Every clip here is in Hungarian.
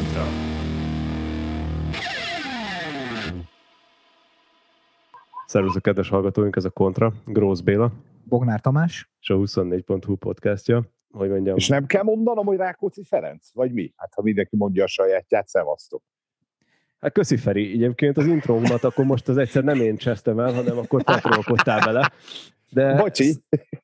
KONTRA. Szervusztok, kedves hallgatóink, ez a KONTRA. Grósz Béla. Bognár Tamás. És a 24.hu podcastja. Hogy mondjam. És nem kell mondanom, hogy Rákóczi Ferenc? Vagy mi? Hát ha mindenki mondja a sajátját, szevasztok. Hát köszi Feri, egyébként az intrómat, akkor most az egyszer nem én csesztem el, hanem akkor te trollkodtál vele. De bocsi.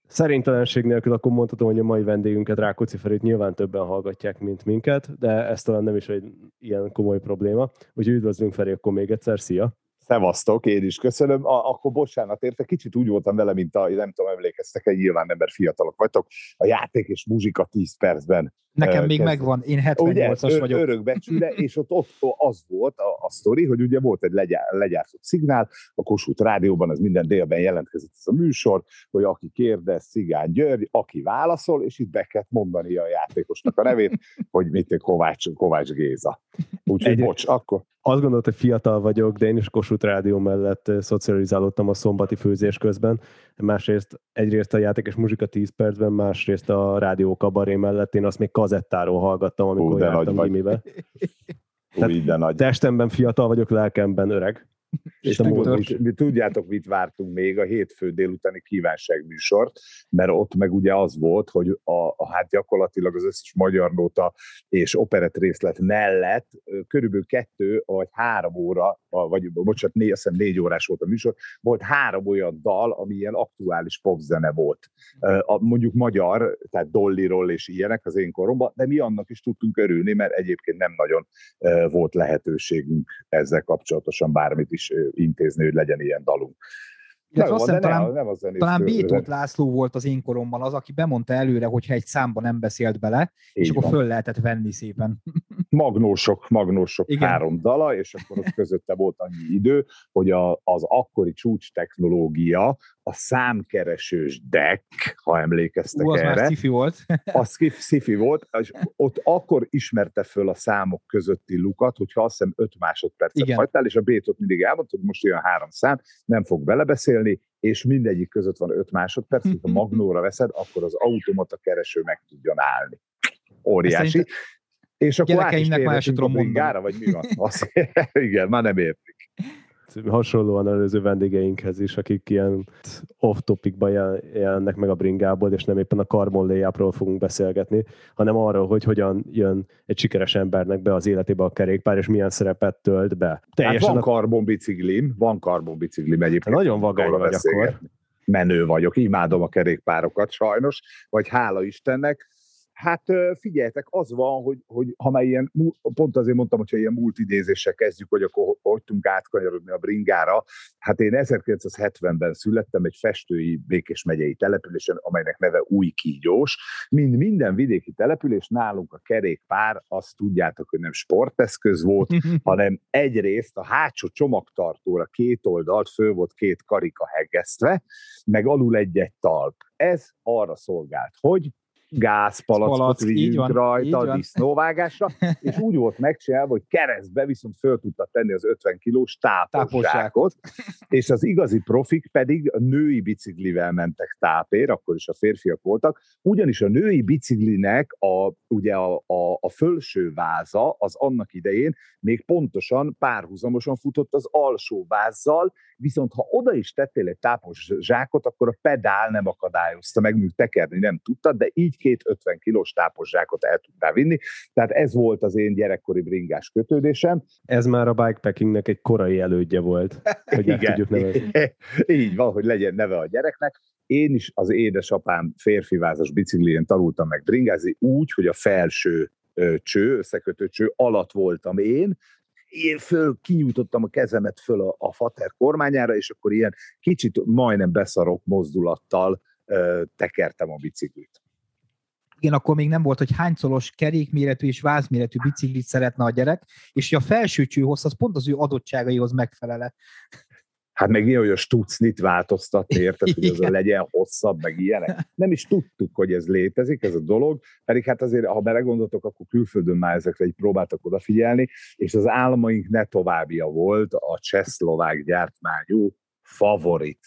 Szerintelenség nélkül akkor mondhatom, hogy a mai vendégünket, Rákóczi Ferit nyilván többen hallgatják, mint minket, de ez talán nem is egy ilyen komoly probléma. Úgyhogy üdvözlünk Feri, akkor még egyszer, szia! Szevasztok, én is köszönöm. Akkor bocsánat érte, kicsit úgy voltam vele, mint nem tudom, emlékeztek-e, nyilván ember fiatalok vagytok, a játék és muzsika 10 percben. Nekem még megvan, én 78-as vagyok. Örökbecsüle, és ott az volt a sztori, hogy ugye volt egy legyártott szignál, a Kossuth rádióban az minden délben jelentkezett ez a műsor, hogy aki kérdez, Szigán György, aki válaszol, és itt be kellett mondani a játékosnak a nevét, hogy mit Kovács Géza. Úgyhogy bocs, akkor... Azt gondolt, hogy fiatal vagyok, de én is Kossuth rádió mellett szocializálódtam a szombati főzés közben. Másrészt egyrészt a játék és muzsika 10 percben, másrészt a rádió kabaré mellett. Én azt még kazettáról hallgattam, amikor jártam gimibe. Testemben fiatal vagyok, lelkemben öreg. És tudjátok, mit vártunk még a hétfő délutáni kívánságműsort, mert ott meg ugye az volt, hogy hát gyakorlatilag az összes magyar nóta és operett részlet mellett körülbelül 2 vagy 3 óra, vagy bocsánat, azt hiszem 4 órás volt a műsor, volt 3 olyan dal, ami ilyen aktuális popzene volt. Mondjuk magyar, tehát Dollyról és ilyenek az én koromban, de mi annak is tudtunk örülni, mert egyébként nem nagyon volt lehetőségünk ezzel kapcsolatosan bármit is intézni, hogy legyen ilyen dalunk. Nem van, de talán Bétót László volt az én koromban az, aki bemondta előre, hogyha egy számba nem beszélt bele, így és van. Akkor föl lehetett venni szépen. Magnósok 3 dala, és akkor ott közötte volt annyi idő, hogy az akkori csúcs technológia, a számkeresős deck, ha emlékeztek erre. Az már sci-fi volt. Az sci-fi volt, és ott akkor ismerte föl a számok közötti lukat, hogyha azt hiszem 5 másodpercet hagytál, és a Bétót mindig elmondta, hogy most olyan 3 szám, nem fog belebeszélni, és mindegyik között van 5 másodperc, hogyha magnóra veszed, akkor az automata kereső meg tudjon állni. Óriási. És akkor át is érhetünk a bringára, vagy mi van? Igen, már nem értik. Hasonlóan előző vendégeinkhez is, akik ilyen off-topicban jelennek meg a bringából, és nem éppen a karbon léjápról fogunk beszélgetni, hanem arról, hogy hogyan jön egy sikeres embernek be az életébe a kerékpár, és milyen szerepet tölt be. Teljesen hát van karbonbiciklim egyébként. Nagyon vagány vagy akkor. Menő vagyok, imádom a kerékpárokat sajnos, vagy hála Istennek. Hát figyeljetek, az van, hogy ha már ilyen, pont azért mondtam, hogyha ilyen múlt idézéssel kezdjük, hogy akkor hogy tudunk átkanyarodni a bringára. Hát én 1970-ben születtem egy festői Békés megyei településen, amelynek neve Újkígyós. Mint minden vidéki település, nálunk a kerékpár, azt tudjátok, hogy nem sporteszköz volt, hanem egyrészt a hátsó csomagtartóra 2 oldalt föl volt 2 karika hegesztve, meg alul egy talp. Ez arra szolgált, hogy gázpalackot vigyünk rajta a disznóvágásra, és úgy volt megcsinálva, hogy keresztbe viszont föl tudta tenni az 50 kilós tápozsákot, és az igazi profik pedig a női biciklivel mentek tápér, akkor is a férfiak voltak, ugyanis a női biciklinek a fölső váza az annak idején még pontosan párhuzamosan futott az alsó vázzal, viszont ha oda is tettél egy tápozsákot, akkor a pedál nem akadályozta meg, mint tekerni nem tudta, de így 2 50 kilós tápozsákot el tudtál vinni. Tehát ez volt az én gyerekkori bringás kötődésem. Ez már a bikepackingnek egy korai elődje volt, hogy meg tudjuk nevezni. Így van, hogy legyen neve a gyereknek. Én is az édesapám férfivázas biciklien tanultam meg bringázni úgy, hogy a felső cső, összekötő cső alatt voltam én, kinyújtottam a kezemet föl a fater kormányára, és akkor ilyen kicsit majdnem beszarok mozdulattal tekertem a biciklit. Igen, akkor még nem volt, hogy hányszoros kerékméretű és vázméretű biciklit szeretne a gyerek, és a felső csőhossz az pont az ő adottságaihoz megfelele. Hát meg ilyen, hogy a stucnit változtatni, érted, hogy az legyen hosszabb, meg ilyenek. Nem is tudtuk, hogy ez létezik, ez a dolog, pedig hát azért, ha belegondoltok, akkor külföldön már ezekre így próbáltak odafigyelni, és az álmaink ne továbbia volt a csehszlovák gyártmányú favorit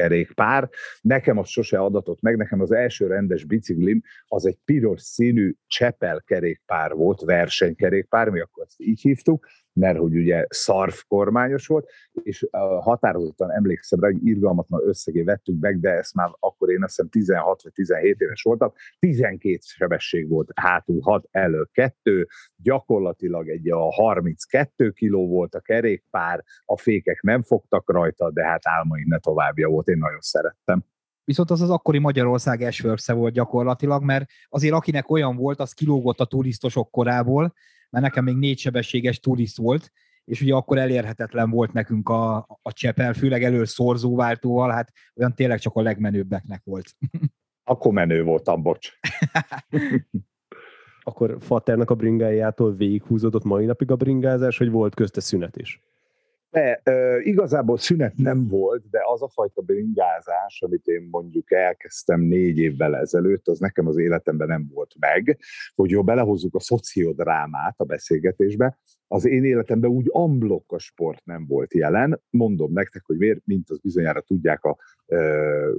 kerékpár. Nekem az sose adatott meg, nekem az első rendes biciklim az egy piros színű csepel kerékpár volt, versenykerékpár, mi akkor ezt így hívtuk, mert hogy ugye szarvkormányos volt, és határozottan emlékszem rá, hogy irgalmatlan összegé vettük meg, de ezt már akkor én azt hiszem 16 vagy 17 éves voltam, 12 sebesség volt, hátul 6, elő 2, gyakorlatilag egy a 32 kiló volt a kerékpár, a fékek nem fogtak rajta, de hát álmaink ne továbbja volt, én nagyon szerettem. Viszont az az akkori Magyarország esvörsze volt gyakorlatilag, mert azért akinek olyan volt, az kilógott a turisztosok korából, mert nekem még 4 sebességes turiszt volt, és ugye akkor elérhetetlen volt nekünk a csepel, főleg elől szorzóváltóval, hát olyan tényleg csak a legmenőbbeknek volt. Akkor menő voltam, bocs. Akkor Faternak a bringájától végighúzódott mai napig a bringázás, hogy volt közte szünet is? De igazából szünet nem volt, de az a fajta bringázás, amit én mondjuk elkezdtem 4 évvel ezelőtt, az nekem az életemben nem volt meg, hogy jó, belehozzuk a szociodrámát a beszélgetésbe, az én életemben úgy amblokk a sport nem volt jelen. Mondom nektek, hogy miért, mint az bizonyára tudják a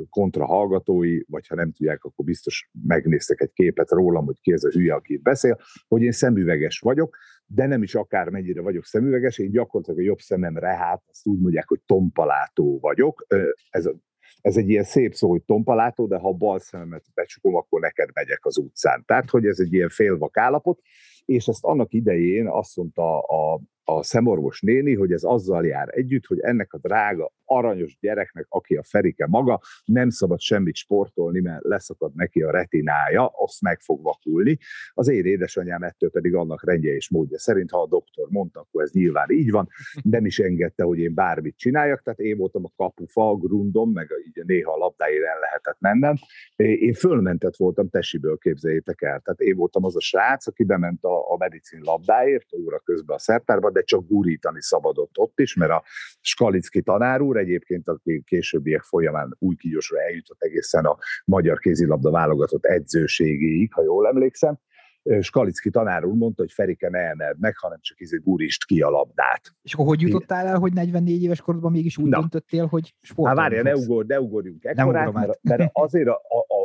kontra hallgatói, vagy ha nem tudják, akkor biztos megnéztek egy képet rólam, hogy ki ez a hülye, aki beszél, hogy én szemüveges vagyok, de nem is akármennyire vagyok szemüveges, én gyakorlatilag a jobb szememre, hát azt úgy mondják, hogy tompalátó vagyok. Ez egy ilyen szép szó, hogy tompalátó, de ha a bal szememet becsukom, akkor neked megyek az utcán. Tehát, hogy ez egy ilyen félvak állapot, és ezt annak idején azt mondta a szemorvos néni, hogy ez azzal jár együtt, hogy ennek a drága, aranyos gyereknek, aki a Ferike maga, nem szabad semmit sportolni, mert leszakad neki a retinája, azt meg fog vakulni. Az én édesanyám ettől pedig annak rendje és módja szerint, ha a doktor mondta, akkor ez nyilván így van, nem is engedte, hogy én bármit csináljak, tehát én voltam a kapufa, a grundom, meg így néha a labdáért el lehetett mennem. Én fölmentett voltam tesiből, képzeljétek el. Tehát én voltam az a srác, aki bement a medicin labdáért, óra közben a szertárba, de csak gurítani szabadott ott is, mert a Skalicki tanár úr egyébként, aki későbbiek folyamán Újkígyósra eljutott egészen a magyar kézilabda válogatott edzőségéig, ha jól emlékszem, Skalicki tanár úr mondta, hogy Ferike ne emeld meg, hanem csak gurist ki a labdát. És akkor hogy jutottál el, hogy 44 éves korodban mégis úgy döntöttél, hogy sportolni fogsz? Hát várjál, ne ugorjunk ekkorát, mert azért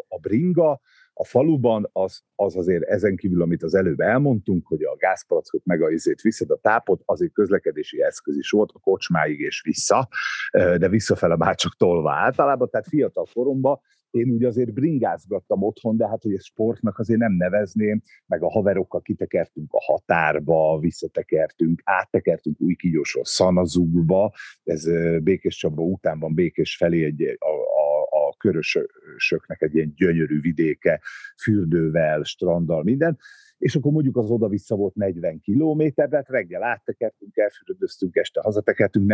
a bringa a faluban az azért ezen kívül, amit az előbb elmondtunk, hogy a gázpalackot meg a izét viszed a tápot, azért közlekedési eszköz is volt a kocsmáig és vissza, de visszafele már csak tolva általában, tehát fiatal koromban én úgy azért bringázgattam otthon, de hát, hogy ezt sportnak azért nem nevezném, meg a haverokkal kitekertünk a határba, visszatekertünk, áttekertünk Újkígyósról Szanazugba, ez Békéscsaba után van Békés felé egy a körösöknek egy ilyen gyönyörű vidéke, fürdővel, stranddal, minden, és akkor mondjuk az oda-vissza volt 40 kilométer, tehát reggel áttekertünk, elfürdöztünk, este hazatekertünk,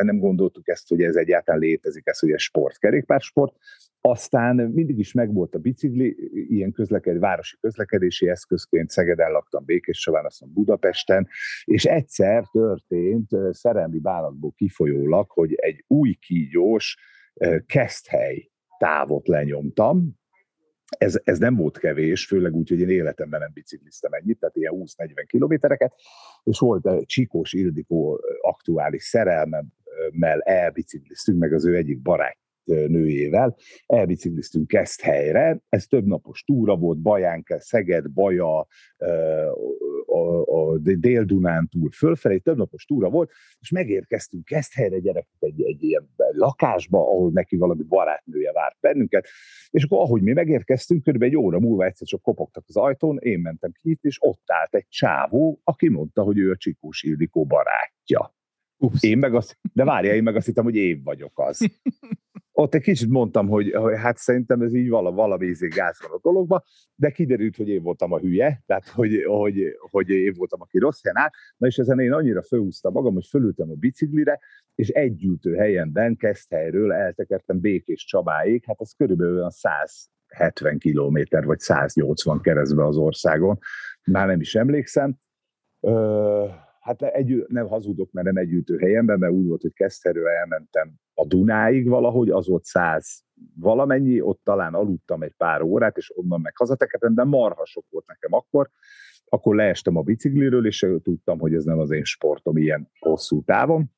nem gondoltuk ezt, hogy ez egyáltalán létezik, ez, hogy ez sport, kerékpársport. Aztán mindig is megvolt a bicikli, ilyen városi közlekedési eszközként, Szegeden laktam, Békéscsabán, aztán Budapesten, és egyszer történt szerelmi bánatból kifolyólag, hogy egy Újkígyós Keszthely távot lenyomtam. Ez nem volt kevés, főleg úgy, hogy én életemben nem bicikliztem ennyit, tehát ilyen 20-40 kilométereket, és volt a Csikós Ildikó aktuális szerelmemmel elbicikliztünk, meg az ő egyik barátnőjével, elbicikliztünk Keszthelyre, ez több napos túra volt, Bajánke, Szeged, Baja, a Dél-Dunán túl fölfelé, több napos túra volt, és megérkeztünk Keszthelyre gyerekek egy ilyen lakásba, ahol neki valami barátnője várt bennünket, és akkor ahogy mi megérkeztünk, kb. Egy óra múlva egyszer csak kopogtak az ajtón, én mentem ki, és ott állt egy csávó, aki mondta, hogy ő a Csikós Ildikó barátja. Ups. Én meg azt hittem, hogy én vagyok az. Ott egy kicsit mondtam, hogy hát szerintem ez így valami ízig gáz van a dologban, de kiderült, hogy én voltam a hülye, tehát hogy én voltam, aki rossz helyen áll. Na és ezen én annyira fölhúztam magam, hogy fölültem a biciklire, és egy gyűjtőhelyen Keszthelyről eltekertem Békéscsabáig, hát az körülbelül olyan 170 kilométer, vagy 180 keresztbe az országon, már nem is emlékszem. Hát nem hazudok, mert nem egy gyűjtőhelyemben, mert úgy volt, hogy Keszthelyről elmentem a Dunáig valahogy, az volt 100 valamennyi, ott talán aludtam egy pár órát, és onnan meg hazatekertem, de marha sok volt nekem akkor leestem a bicikliről, és tudtam, hogy ez nem az én sportom ilyen hosszú távon.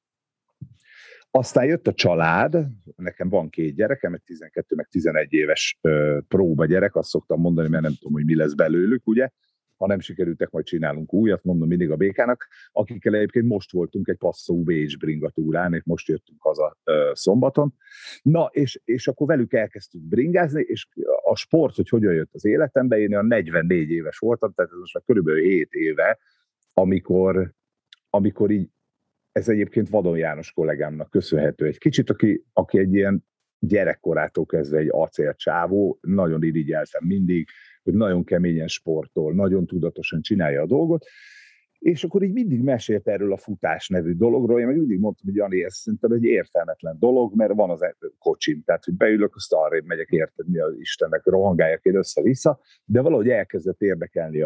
Aztán jött a család, nekem van 2 gyerekem, egy 12 meg 11 éves próbagyerek, azt szoktam mondani, mert nem tudom, hogy mi lesz belőlük, ugye? Ha nem sikerültek, majd csinálunk újat, mondom mindig a BK-nak, akikkel egyébként most voltunk egy Passau Bécs bringatúrán, és most jöttünk haza szombaton. Na, és akkor velük elkezdtünk bringázni, és a sport, hogy hogyan jött az életembe, én olyan 44 éves voltam, tehát ez most már körülbelül 7 éve, amikor így, ez egyébként Vadon János kollégámnak köszönhető egy kicsit, aki egy ilyen gyerekkorától kezdve egy acélcsávó, nagyon irigyeltem mindig, hogy nagyon keményen sportol, nagyon tudatosan csinálja a dolgot, és akkor így mindig mesélt erről a futás nevű dologról, én meg mindig mondtam, hogy Jani, ez szerintem egy értelmetlen dolog, mert van az kocsim, tehát hogy beülök, azt arrébb megyek, érted, mi az Istennek, rohangáljak én össze-vissza, de valahogy elkezdett érdekelni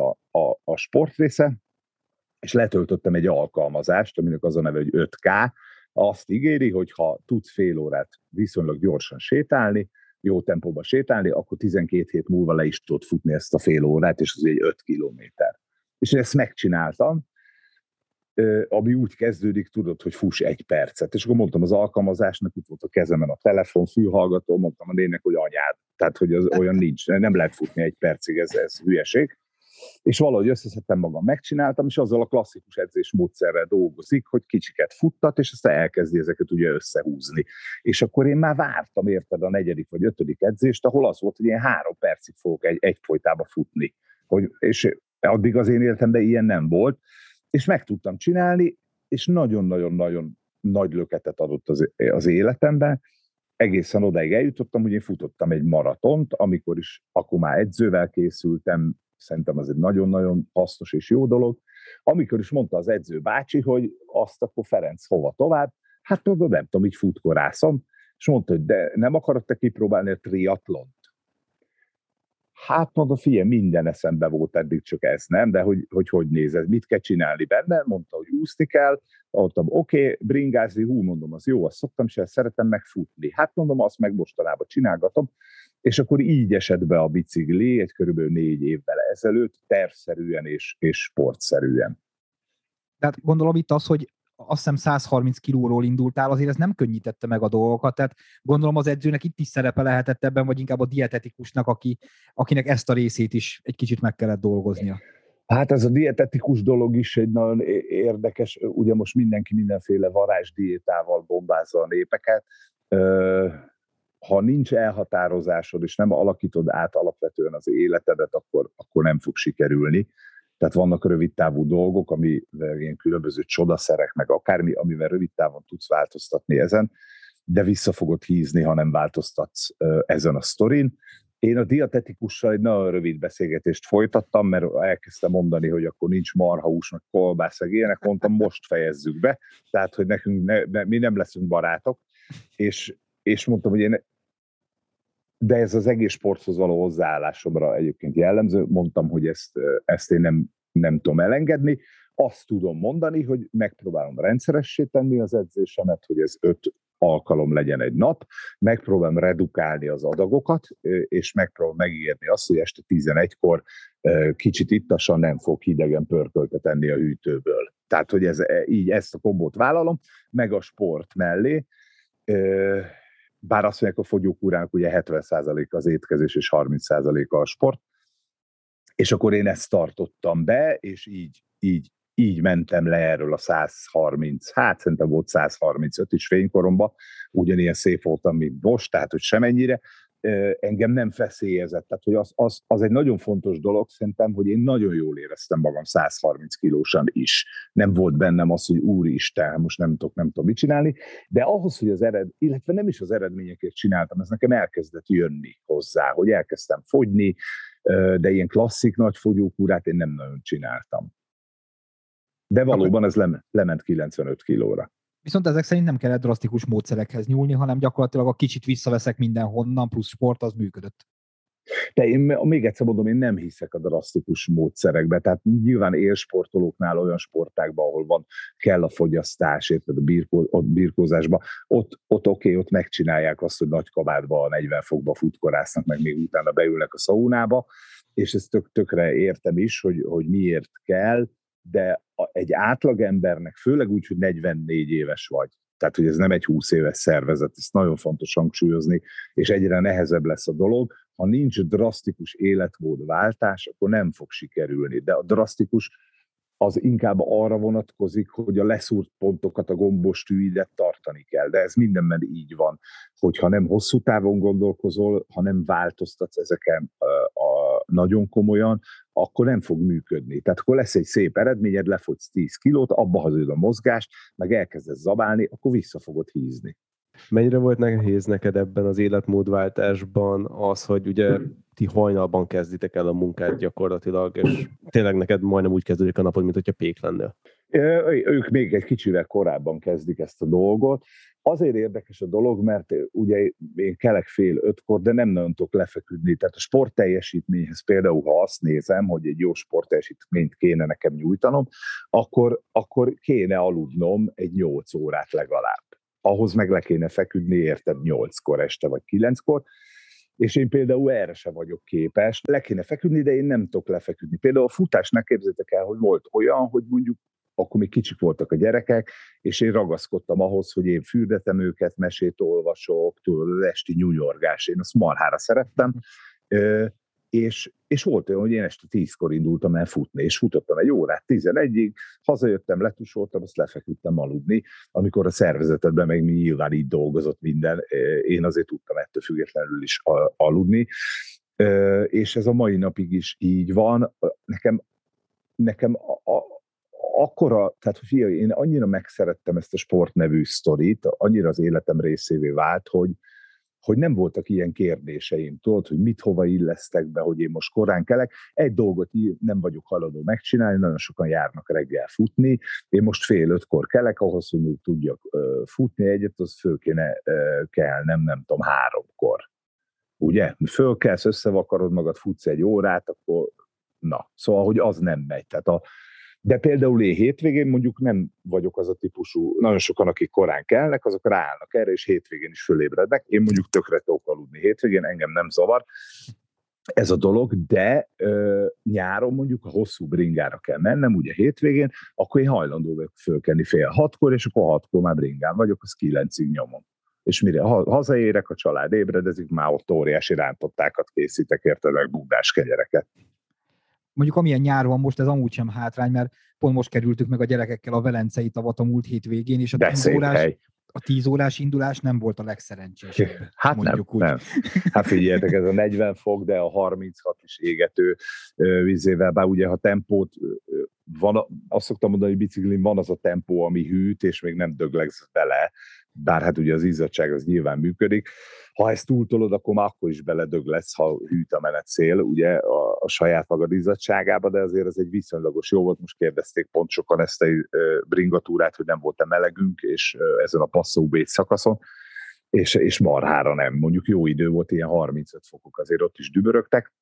a sport része, és letöltöttem egy alkalmazást, aminek az a neve, hogy 5K, azt ígéri, hogy ha tudsz fél órát viszonylag gyorsan sétálni, jó tempóban sétálni, akkor 12 hét múlva le is tudod futni ezt a fél órát, és az egy 5 kilométer. És én ezt megcsináltam, ami úgy kezdődik, tudod, hogy fuss 1 percet. És akkor mondtam az alkalmazásnak, itt volt a kezemen a telefon, fülhallgató, mondtam a nénnek, hogy anyád, tehát hogy az olyan nincs, nem lehet futni 1 percig, ez hülyeség. És valahogy összeszedtem magam, megcsináltam, és azzal a klasszikus edzésmódszerrel dolgozik, hogy kicsiket futtat, és aztán elkezdi ezeket ugye összehúzni. És akkor én már vártam, érted, a 4. vagy 5. edzést, ahol az volt, hogy én 3 percig fogok egyfolytában futni. És addig az én életemben ilyen nem volt. És meg tudtam csinálni, és nagyon-nagyon-nagyon nagy löketet adott az életemben. Egészen odáig eljutottam, hogy én futottam egy maratont, amikor is, akkor már edzővel készültem, szerintem az egy nagyon-nagyon hasznos és jó dolog. Amikor is mondta az edző bácsi, hogy azt akkor Ferenc hova tovább, hát mondom, nem tudom, így futkorászom, és mondta, hogy de nem akarod te kipróbálni a triatlont? Hát mondom, figyelj, minden eszembe volt eddig, csak ez nem, de hogy néz ez, mit kell csinálni benne? Mondta, hogy úszni kell, mondtam, oké, bringázni, mondom, az jó, azt szoktam, és szeretem megfutni. Hát mondom, azt meg mostanában csinálgatom. És akkor így esett be a bicikli, egy körülbelül 4 évvel ezelőtt, tervszerűen és sportszerűen. Tehát gondolom itt az, hogy azt hiszem 130 kilóról indultál, azért ez nem könnyítette meg a dolgokat, tehát gondolom az edzőnek itt is szerepe lehetett ebben, vagy inkább a dietetikusnak, akinek ezt a részét is egy kicsit meg kellett dolgoznia. Hát ez a dietetikus dolog is egy nagyon érdekes, ugye most mindenki mindenféle varázsdiétával bombázza a népeket. Ha nincs elhatározásod, és nem alakítod át alapvetően az életedet, akkor nem fog sikerülni. Tehát vannak rövidtávú dolgok, amivel ilyen különböző csodaszerek, meg akármi, amivel rövidtávon tudsz változtatni ezen, de vissza fogod hízni, ha nem változtatsz ezen a sztorin. Én a dietetikussal egy nagyon rövid beszélgetést folytattam, mert elkezdtem mondani, hogy akkor nincs marhahús, meg kolbász, meg ilyenek, mondtam, most fejezzük be, tehát hogy nekünk mi nem leszünk barátok, és mondtam, hogy én de ez az egész sporthoz való hozzáállásomra egyébként jellemző, mondtam, hogy ezt én nem tudom elengedni. Azt tudom mondani, hogy megpróbálom rendszeressé tenni az edzésemet, hogy ez 5 alkalom legyen egy nap, megpróbálom redukálni az adagokat, és megpróbálom megígérni azt, hogy este 11-kor kicsit ittasan nem fog hidegen pörköltet enni a hűtőből. Tehát, hogy így ezt a kombót vállalom, meg a sport mellé. Bár azt mondják, a fogyókúrának ugye 70% az étkezés és 30% a sport, és akkor én ezt tartottam be, és így mentem le erről a 130, hát szerintem volt 135 is fénykoromban, ugyanilyen szép voltam, mint most, tehát hogy semennyire, engem nem feszélyezett, tehát hogy az egy nagyon fontos dolog szerintem, hogy én nagyon jól éreztem magam 130 kilósan is. Nem volt bennem az, hogy úristen, most nem tudom mit csinálni, de ahhoz, hogy illetve nem is az eredményekért csináltam, ez nekem elkezdett jönni hozzá, hogy elkezdtem fogyni, de ilyen klasszik nagy fogyókúrát én nem nagyon csináltam. De valóban ez lement 95 kilóra. Viszont ezek szerint nem kellett drasztikus módszerekhez nyúlni, hanem gyakorlatilag a kicsit visszaveszek mindenhonnan, plusz sport, az működött. De én még egyszer mondom, én nem hiszek a drasztikus módszerekbe. Tehát nyilván élsportolóknál olyan sportákban, ahol van, kell a fogyasztás, érted, a birkózásban, ott ott megcsinálják azt, hogy nagy kabátban, 40 fokba futkorásznak, meg még utána beülnek a szaunába, és ezt tökre értem is, hogy miért kell, de egy átlagembernek, főleg úgy, hogy 44 éves vagy, Tehát, hogy ez nem egy 20 éves szervezet, ezt nagyon fontos hangsúlyozni, és egyre nehezebb lesz a dolog. Ha nincs drasztikus életmódváltás, akkor nem fog sikerülni. De a drasztikus az inkább arra vonatkozik, hogy a leszúrt pontokat, a gombos tűidet tartani kell. De ez mindenben így van, hogyha nem hosszú távon gondolkozol, ha nem változtatsz ezeken nagyon komolyan, akkor nem fog működni. Tehát akkor lesz egy szép eredményed, lefogysz 10 kilót, abba hazajod a mozgást, meg elkezdesz zabálni, akkor vissza fogod hízni. Mennyire volt nehéz neked ebben az életmódváltásban az, hogy ugye ti hajnalban kezditek el a munkát gyakorlatilag, és tényleg neked majdnem úgy kezdődik a napod, mint hogyha pék lennél? Ők még egy kicsivel korábban kezdik ezt a dolgot. Azért érdekes a dolog, mert ugye én kelek 4:30, de nem nagyon tudok lefeküdni. Tehát a sportteljesítményhez például, ha azt nézem, hogy egy jó sportteljesítményt kéne nekem nyújtanom, akkor kéne aludnom egy 8 órát legalább. Ahhoz meg le kéne feküdni, érted, 8-kor este vagy 9-kor, és én például erre sem vagyok képes. Le kéne feküdni, de én nem tudok lefeküdni. Például a futásnak képzeljétek el, hogy volt olyan, hogy mondjuk akkor még kicsik voltak a gyerekek, és én ragaszkodtam ahhoz, hogy én fürdetem őket, mesét olvasok, tudod, az esti nyújorgás, én azt marhára szerettem, és volt olyan, hogy én este 10-kor indultam el futni, és futottam egy órát 11-ig, hazajöttem, letusoltam, azt lefeküdtem aludni, amikor a szervezetedben meg nyilván így dolgozott minden, én azért tudtam ettől függetlenül is aludni, és ez a mai napig is így van. Nekem akkora, tehát figyelj, én annyira megszerettem ezt a sportnevű sztorit, annyira az életem részévé vált, hogy nem voltak ilyen kérdéseim, tudod, hogy mit hova illesztek be, hogy én most korán kelek. Egy dolgot nem vagyok haladó megcsinálni, nagyon sokan járnak reggel futni, én most 4:30 kelek, ahhoz, hogy úgy tudjak futni egyet, az föl kéne kelnem, nem tudom, 3-kor. Ugye? Fölkelsz, összevakarod magad, futsz egy órát, akkor na, szóval, hogy az nem megy. Tehát de például én hétvégén mondjuk nem vagyok az a típusú, nagyon sokan, akik korán kelnek, azok ráállnak erre, és hétvégén is fölébrednek. Én mondjuk tökre tudok aludni hétvégén, engem nem zavar ez a dolog, de nyáron mondjuk a hosszú bringára kell mennem, ugye hétvégén, akkor én hajlandó vagyok fölkelni 5:30, és akkor 6-kor már bringán vagyok, az 9-ig nyomom. És mire hazaérek, a család ébredezik, már ott óriási rántottákat készítek, érted, meg bundás kenyereket. Mondjuk amilyen nyár van most, ez amúgy sem hátrány, mert pont most kerültük meg a gyerekekkel a Velencei tavat a múlt hétvégén, és a 10 órás indulás nem volt a legszerencsésebb. Hát nem. Hát figyeljetek, ez a 40 fok, de a 36 is égető vízével, bár ugye ha tempót van, azt szoktam mondani, hogy biciklin van az a tempó, ami hűt, és még nem döglegsz bele, bár hát ugye az izzadság az nyilván működik. Ha ezt túltolod, akkor már akkor is beledög lesz, ha hűt a menetszél, ugye a saját magad izzadságába, de azért ez egy viszonylagos jó volt. Most kérdezték pont sokan ezt a bringatúrát, hogy nem volt-e melegünk, és ezen a Passau-Bécs szakaszon, és marhára nem. Mondjuk jó idő volt, ilyen 35 fokok azért ott is dübörögtek,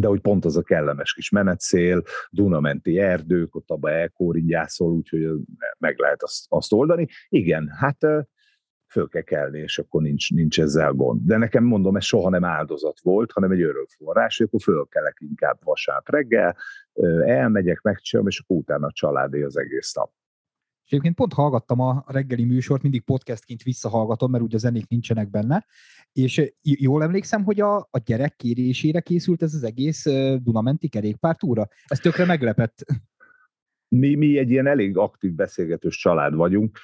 de hogy pont az a kellemes kis menetszél, Dunamenti erdők, ott abba elkóringyászol, úgyhogy meg lehet azt oldani. Igen, hát föl kell kelni, és akkor nincs ezzel gond. De nekem mondom, ez soha nem áldozat volt, hanem egy örömforrás, és akkor fölkelek inkább vasárnap reggel, elmegyek, megcsinálom, és akkor utána a családé az egész nap. És egyébként pont hallgattam a reggeli műsort, mindig podcastként visszahallgatom, mert ugye a zenék nincsenek benne, és jól emlékszem, hogy a gyerek kérésére készült ez az egész Dunamenti kerékpártúra. Ez tökre meglepett. Mi egy ilyen elég aktív beszélgetős család vagyunk,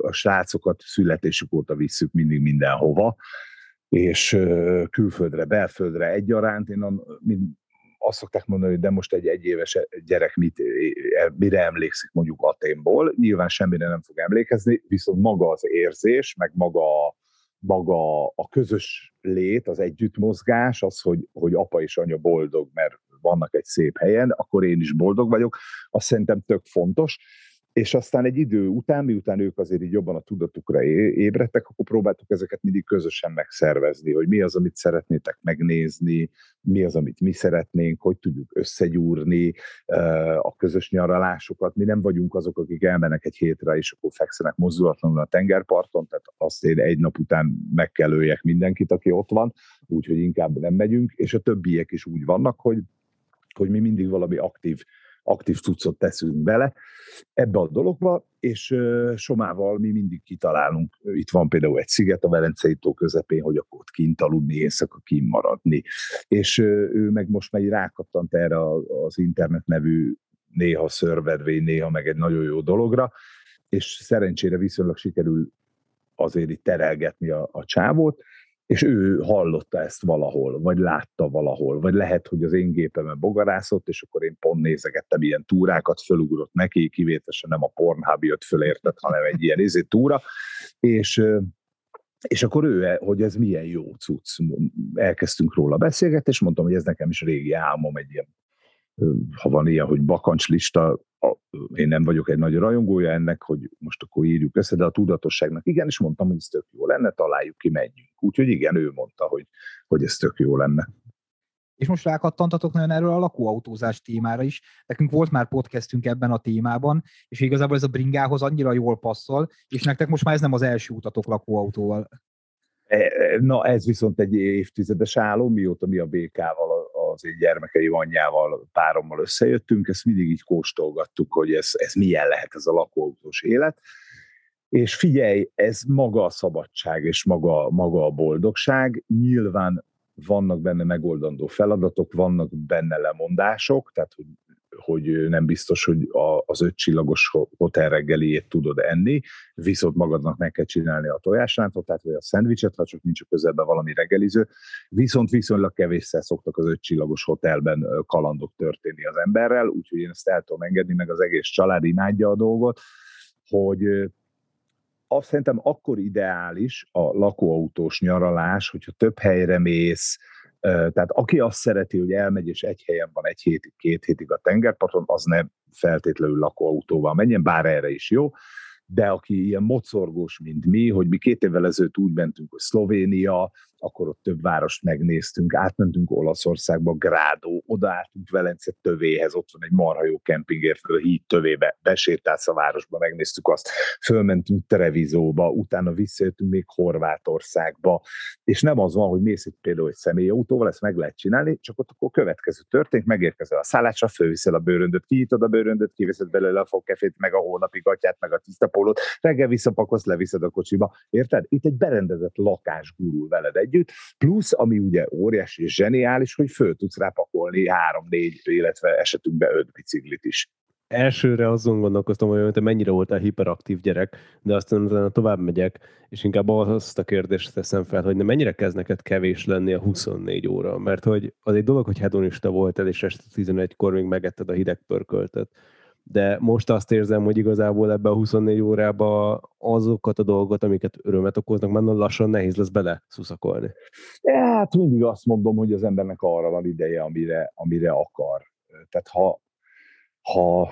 a srácokat születésük óta visszük mindig mindenhova, és külföldre, belföldre egyaránt, azt szokták mondani, hogy de most egy egyéves gyerek mire emlékszik mondjuk Athénból, nyilván semmire nem fog emlékezni, viszont maga az érzés, meg maga a közös lét, az együttmozgás, az, hogy apa és anya boldog, mert vannak egy szép helyen, akkor én is boldog vagyok, azt szerintem tök fontos. És aztán egy idő után, miután ők azért így jobban a tudatukra ébredtek, akkor próbáltuk ezeket mindig közösen megszervezni, hogy mi az, amit szeretnétek megnézni, mi az, amit mi szeretnénk, hogy tudjuk összegyúrni a közös nyaralásokat. Mi nem vagyunk azok, akik elmennek egy hétre, és akkor fekszenek mozdulatlanul a tengerparton, tehát azt én egy nap után meg kell öljek mindenkit, aki ott van, úgyhogy inkább nem megyünk, és a többiek is úgy vannak, hogy mi mindig valami aktív aktív cuccot teszünk bele ebbe a dologba, és Somával mi mindig kitalálunk. Itt van például egy sziget a Velencei tó közepén, hogy akkor ott kint aludni, éjszaka kint maradni. És ő meg most már rákattant erre az internet nevű néha szörvedvény, néha meg egy nagyon jó dologra, és szerencsére viszonylag sikerül azért itt terelgetni a csávót, és ő hallotta ezt valahol, vagy látta valahol, vagy lehet, hogy az én gépemen bogarászott, és akkor én pont nézegettem ilyen túrákat, fölugrott neki, kivétesen nem a Pornhub jött föl, érted, hanem egy ilyen túra, és akkor ő, hogy ez milyen jó cucc, elkezdtünk róla beszélgetni, és mondtam, hogy ez nekem is régi álmom, egy ilyen, ha van ilyen, hogy bakancslista, én nem vagyok egy nagy rajongója ennek, hogy most akkor írjuk össze, de a tudatosságnak igen, és mondtam, hogy ez tök jó lenne, találjuk ki, menjünk. Úgyhogy igen, ő mondta, hogy ez tök jó lenne. És most rákattantatok nagyon erről a lakóautózás témára is. Nekünk volt már podcastünk ebben a témában, és igazából ez a bringához annyira jól passzol, és nektek most már ez nem az első utatok lakóautóval. Na, ez viszont egy évtizedes álom, mióta mi a BK-val, az én gyermekeim anyjával, párommal összejöttünk, ezt mindig így kóstolgattuk, hogy ez milyen lehet ez a lakóautós élet. És figyelj, ez maga a szabadság, és maga a boldogság. Nyilván vannak benne megoldandó feladatok, vannak benne lemondások, tehát hogy nem biztos, hogy az 5 csillagos hotel reggeliét tudod enni, viszont magadnak meg kell csinálni a tojásrántot, tehát vagy a szendvicset, ha csak nincs a közelben valami reggeliző, viszont viszonylag kevésszer szoktak az 5 csillagos hotelben kalandok történni az emberrel, úgyhogy én ezt el tudom engedni, meg az egész család imádja a dolgot, hogy azt szerintem akkor ideális a lakóautós nyaralás, hogyha több helyre mész. Tehát aki azt szereti, hogy elmegy és egy helyen van egy hétig, 2 hétig a tengerparton, az nem feltétlenül lakóautóval menjen, bár erre is jó, de aki ilyen mocorgós, mint mi, hogy mi 2 évvel ezelőtt úgy mentünk, hogy Szlovénia, akkor ott több várost megnéztünk, átmentünk Olaszországba, Grado, oda álltunk Velence tövéhez, ott van egy marha jó kempingért, föl híd tövébe, besétálsz a városba, megnéztük azt, fölmentünk Trevisóba, utána visszajöttünk még Horvátországba, és nem az van, hogy mész itt például egy személyautóval, ezt meg lehet csinálni, csak ott akkor következő történik, megérkezel a szállásra, fölviszel a bőröndöt, kinyitod a bőröndöt, kiveszed belőle a fogkefét, meg a hónapi gatyát, meg a tiszta pólót, reggel visszapakolsz, leviszed a kocsiba, érted? Itt egy berendezett lakás gurul veled együtt, plusz, ami ugye óriási és zseniális, hogy föl tudsz rápakolni 3-4, illetve esetünkben 5 biciklit is. Elsőre azon gondolkoztam, hogy te mennyire voltál hiperaktív gyerek, de aztán utána tovább megyek, és inkább azt a kérdést teszem fel, hogy mennyire kezd neked kevés lenni a 24 óra, mert hogy az egy dolog, hogy hedonista voltál, és este 11-kor még megetted a hideg pörköltet. De most azt érzem, hogy igazából ebbe a 24 órába azokat a dolgokat, amiket örömet okoznak, már lassan nehéz lesz bele szuszakolni. Hát mindig azt mondom, hogy az embernek arra van ideje, amire akar. Tehát ha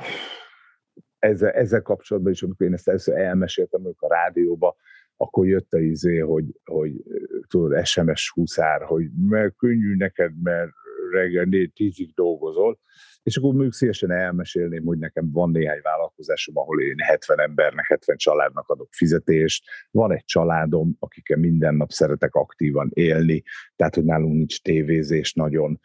ezzel kapcsolatban is, amikor én ezt először elmeséltem ők a rádióba, akkor jött a izé, hogy tudod, SMS huszár, hogy mert könnyű neked, mert reggel 4-10-ig dolgozol, és akkor mondjuk szívesen elmesélném, hogy nekem van néhány vállalkozásom, ahol én 70 embernek, 70 családnak adok fizetést, van egy családom, akikkel minden nap szeretek aktívan élni, tehát hogy nálunk nincs tévézés nagyon,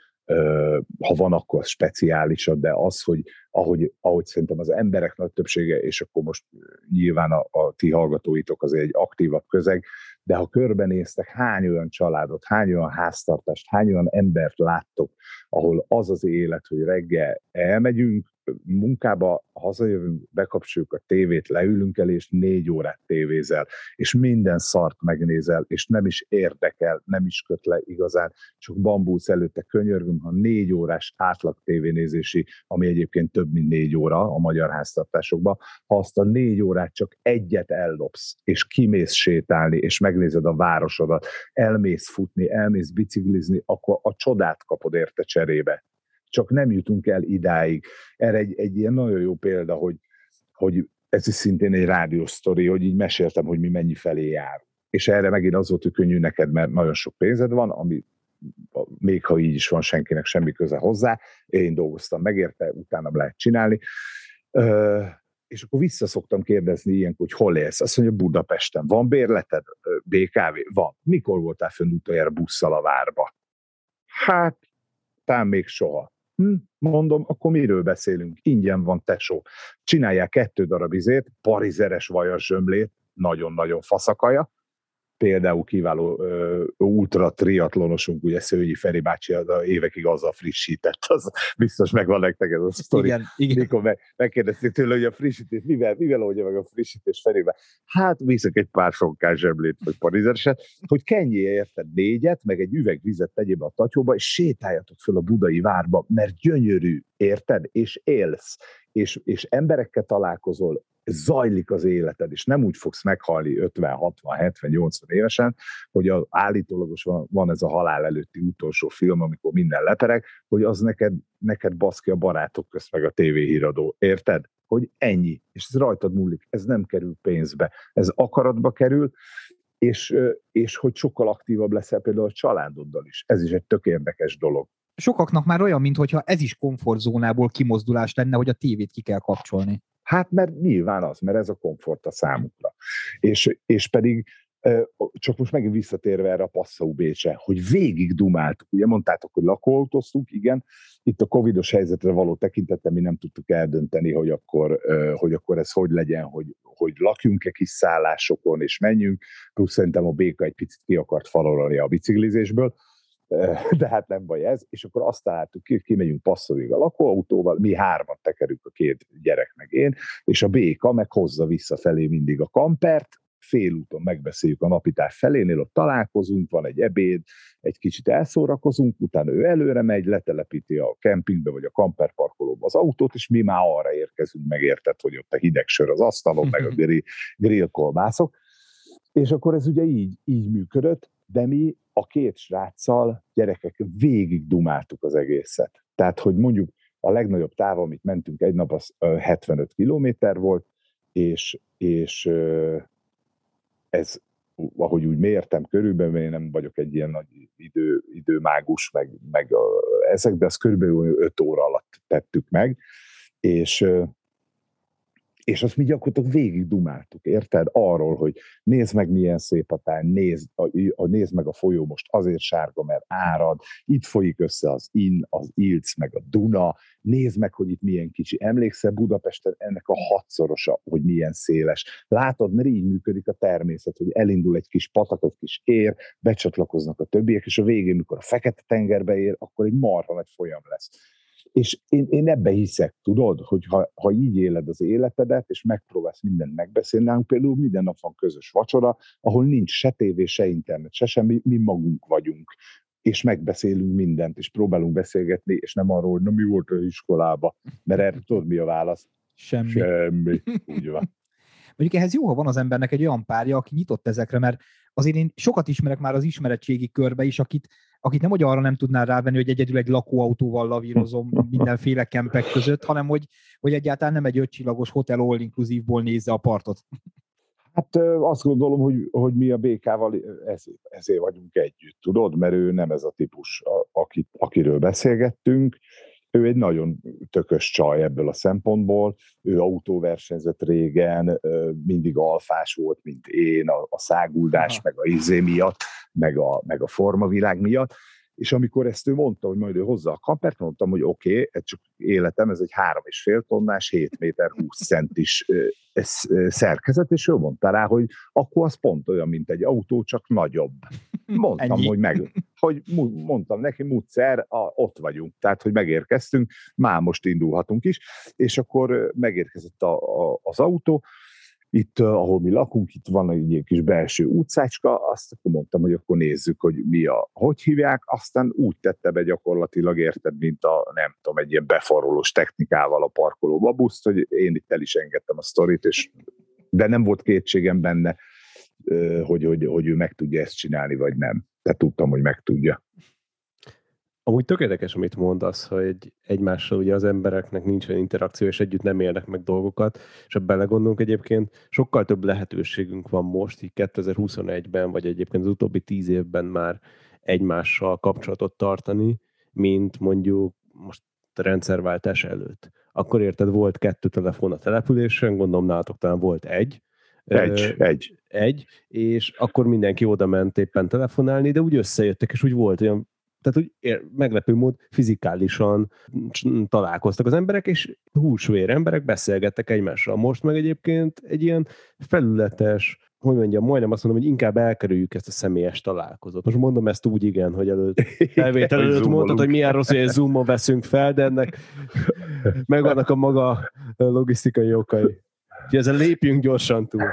ha van, akkor speciálisabb, de az, hogy ahogy szerintem az emberek nagy többsége, és akkor most nyilván a ti hallgatóitok azért egy aktívabb közeg, de ha körbenéztek, hány olyan családot, hány olyan háztartást, hány olyan embert láttok, ahol az élet, hogy reggel elmegyünk munkába, hazajövünk, bekapcsoljuk a tévét, leülünk el, és 4 órát tévézel, és minden szart megnézel, és nem is érdekel, nem is köt le igazán, csak bambulsz előtte, könyörgöm, ha 4 órás átlag tévénézési, ami egyébként több mint 4 óra a magyar háztartásokban, ha azt a 4 órát csak egyet ellopsz, és kimész sétálni, és megnézed a városodat, elmész futni, elmész biciklizni, akkor a csodát kapod érte cserébe. Csak nem jutunk el idáig. Erre egy ilyen nagyon jó példa, hogy ez is szintén egy rádiós sztori, hogy így meséltem, hogy mi mennyi felé jár. És erre megint az volt, hogy könnyű neked, mert nagyon sok pénzed van, ami még ha így is van, senkinek semmi köze hozzá. Én dolgoztam megérte, utána lehet csinálni. És akkor visszaszoktam kérdezni ilyenkor, hogy hol élsz. Azt mondja, Budapesten. Van bérleted? BKV? Van. Mikor voltál fönn utoljára busszal a várba? Hát, talán még soha. mondom, akkor miről beszélünk? Ingyen van, tesó. Csinálják 2 darab izét, parizeres vajas zsömlét, nagyon-nagyon faszakaja. Például kiváló ultra triatlonosunk, ugye Szőnyi Feri bácsi az évekig azzal frissített, az biztos megvan nektek ez a sztori. Igen. Mikor megkérdezték tőle, hogy a frissítés, mivel oldja meg a frissítés Ferivel? Hát viszek egy pár sonkás zsemlét, vagy parizereset, hogy kenjél érted 4-et, meg egy üveg vizet tegyél be a tatyóba, és sétáljatok föl a budai várba, mert gyönyörű, érted? És élsz, és emberekkel találkozol, zajlik az életed, és nem úgy fogsz meghalni 50, 60, 70, 80 évesen, hogy állítólagos van ez a halál előtti utolsó film, amikor minden lepereg, hogy az neked baszki a barátok közt meg a tévéhíradó. Érted? Hogy ennyi. És ez rajtad múlik. Ez nem kerül pénzbe. Ez akaratba kerül, és hogy sokkal aktívabb leszel például a családoddal is. Ez is egy tök érdekes dolog. Sokaknak már olyan, mintha ez is komfortzónából kimozdulás lenne, hogy a tévét ki kell kapcsolni. Hát mert nyilván az, mert ez a komfort a számukra. És pedig csak most megint visszatérve erre a Passau Bécsre, hogy végig dumáltuk. Ugye mondtátok, hogy lakóautóztunk, igen. Itt a covidos helyzetre való tekintettel mi nem tudtuk eldönteni, hogy akkor ez hogy legyen, hogy lakjunk-e kis szállásokon és menjünk. Plusz szerintem a béka egy picit ki akart falolni a biciklizésből. De hát nem baj ez, és akkor azt találtuk ki, hogy kimegyünk Passauig a lakóautóval, mi 3-an tekerünk, a 2 gyerek meg én, és a béka meg hozza visszafelé mindig a kampert, félúton megbeszéljük a napitár felénél, ott találkozunk, van egy ebéd, egy kicsit elszórakozunk, utána ő előre megy, letelepíti a kempingbe vagy a kamperparkolóba az autót, és mi már arra érkezünk, megérted, hogy ott a hideg sör az asztalon, meg a grillkolbászok, és akkor ez ugye így működött, de mi a 2 sráccal, gyerekek, végig dumáltuk az egészet. Tehát, hogy mondjuk a legnagyobb táv, amit mentünk egy nap, az 75 kilométer volt, és ez, ahogy úgy mértem körülbelül, mert én nem vagyok egy ilyen nagy időmágus, meg ezek, de ezt körülbelül 5 óra alatt tettük meg, és azt mi gyakorlatilag végig dumáltuk, érted? Arról, hogy nézd meg milyen szép a táj, nézd meg a folyó most azért sárga, mert árad, itt folyik össze az Ilc, meg a Duna, nézd meg, hogy itt milyen kicsi. Emlékszel Budapesten ennek a 6-szorosa, hogy milyen széles. Látod, mert így működik a természet, hogy elindul egy kis patak, egy kis ér, becsatlakoznak a többiek, és a végén, mikor a Fekete-tengerbe ér, akkor egy marha nagy folyam lesz. És én ebbe hiszek, tudod, hogy ha így éled az életedet, és megpróbálsz mindent megbeszélni, nálunk például minden nap van közös vacsora, ahol nincs se tévé, se internet, se semmi, mi magunk vagyunk, és megbeszélünk mindent, és próbálunk beszélgetni, és nem arról, hogy na, mi volt az iskolába, mert erre tudod, mi a válasz? Semmi. Úgy van. Mondjuk ehhez jó, ha van az embernek egy olyan párja, aki nyitott ezekre, mert azért én sokat ismerek már az ismeretségi körbe is, akit nem, hogy arra nem tudnál rávenni, hogy egyedül egy lakóautóval lavírozom mindenféle kempek között, hanem hogy egyáltalán nem egy 5 csillagos hotel all-inclusívból nézze a partot. Hát azt gondolom, hogy mi a BK-val ezért vagyunk együtt, tudod, mert ő nem ez a típus, akiről beszélgettünk. Ő egy nagyon tökös csaj ebből a szempontból, ő autóversenyzett régen, mindig alfás volt, mint én, a száguldás, aha, meg a izé miatt, meg a formavilág miatt, és amikor ezt ő mondta, hogy majd ő hozza a kampert, mondtam, hogy oké, ez csak életem, ez egy 3,5 tonnás, 7 méter 20 centis szerkezet, és ő mondta rá, hogy akkor az pont olyan, mint egy autó, csak nagyobb. Mondtam, mondtam neki, mutszer, ott vagyunk, tehát, hogy megérkeztünk, már most indulhatunk is, és akkor megérkezett az autó, itt, ahol mi lakunk, itt van egy ilyen kis belső utcácska, azt mondtam, hogy akkor nézzük, hogy hogy hívják, aztán úgy tette be gyakorlatilag, érted, mint egy ilyen befarolós technikával a parkolóba buszt, hogy én itt el is engedtem a sztorit, de nem volt kétségem benne, hogy ő meg tudja ezt csinálni, vagy nem. De tudtam, hogy meg tudja. Amúgy tök érdekes, amit mondasz, hogy egymással ugye az embereknek nincs olyan interakció, és együtt nem élnek meg dolgokat, és ha belegondolunk egyébként, sokkal több lehetőségünk van most, így 2021-ben, vagy egyébként az utóbbi 10 évben már egymással kapcsolatot tartani, mint mondjuk most a rendszerváltás előtt. Akkor érted, volt 2 telefon a településen, gondolom nálatok talán volt egy. Egy, és akkor mindenki oda ment éppen telefonálni, de úgy összejöttek, és úgy volt olyan Tehát úgy meglepő mód fizikálisan találkoztak az emberek, és húsvér emberek beszélgettek egymással. Most meg egyébként egy ilyen felületes, hogy mondjam, majdnem azt mondom, hogy inkább elkerüljük ezt a személyes találkozót. Most mondom ezt úgy, igen, hogy felvétel előtt mondtad, hogy milyen rossz, hogy egy zoomon veszünk fel, de ennek megvannak a maga logisztikai okai. Úgyhogy ezen lépjünk gyorsan túl.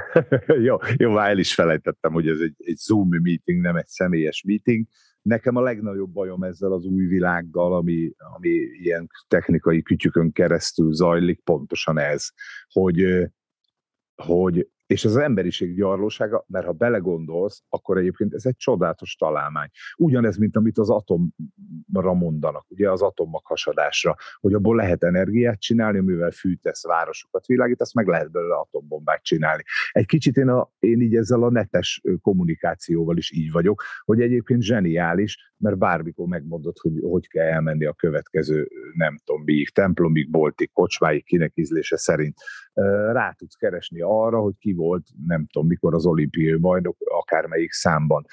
Jó, el is felejtettem, hogy ez egy Zoom meeting, nem egy személyes meeting. Nekem a legnagyobb bajom ezzel az új világgal, ami ilyen technikai kütyükön keresztül zajlik, pontosan ez, hogy és az emberiség gyarlósága, mert ha belegondolsz, akkor egyébként ez egy csodálatos találmány. Ugyanez, mint amit az atomra mondanak, ugye az atommaghasadásra, hogy abból lehet energiát csinálni, amivel fűtesz, városokat világítasz, meg lehet belőle atombombát csinálni. Egy kicsit én így ezzel a netes kommunikációval is így vagyok, hogy egyébként zseniális, mert bármikor megmondod, hogy kell elmenni a következő, nem tudom miig, templomig, boltig, kocsmáig, kinek ízlése szerint. Rá tudsz keresni arra, hogy ki volt, nem tudom mikor az olimpiai bajnok, akármelyik számban.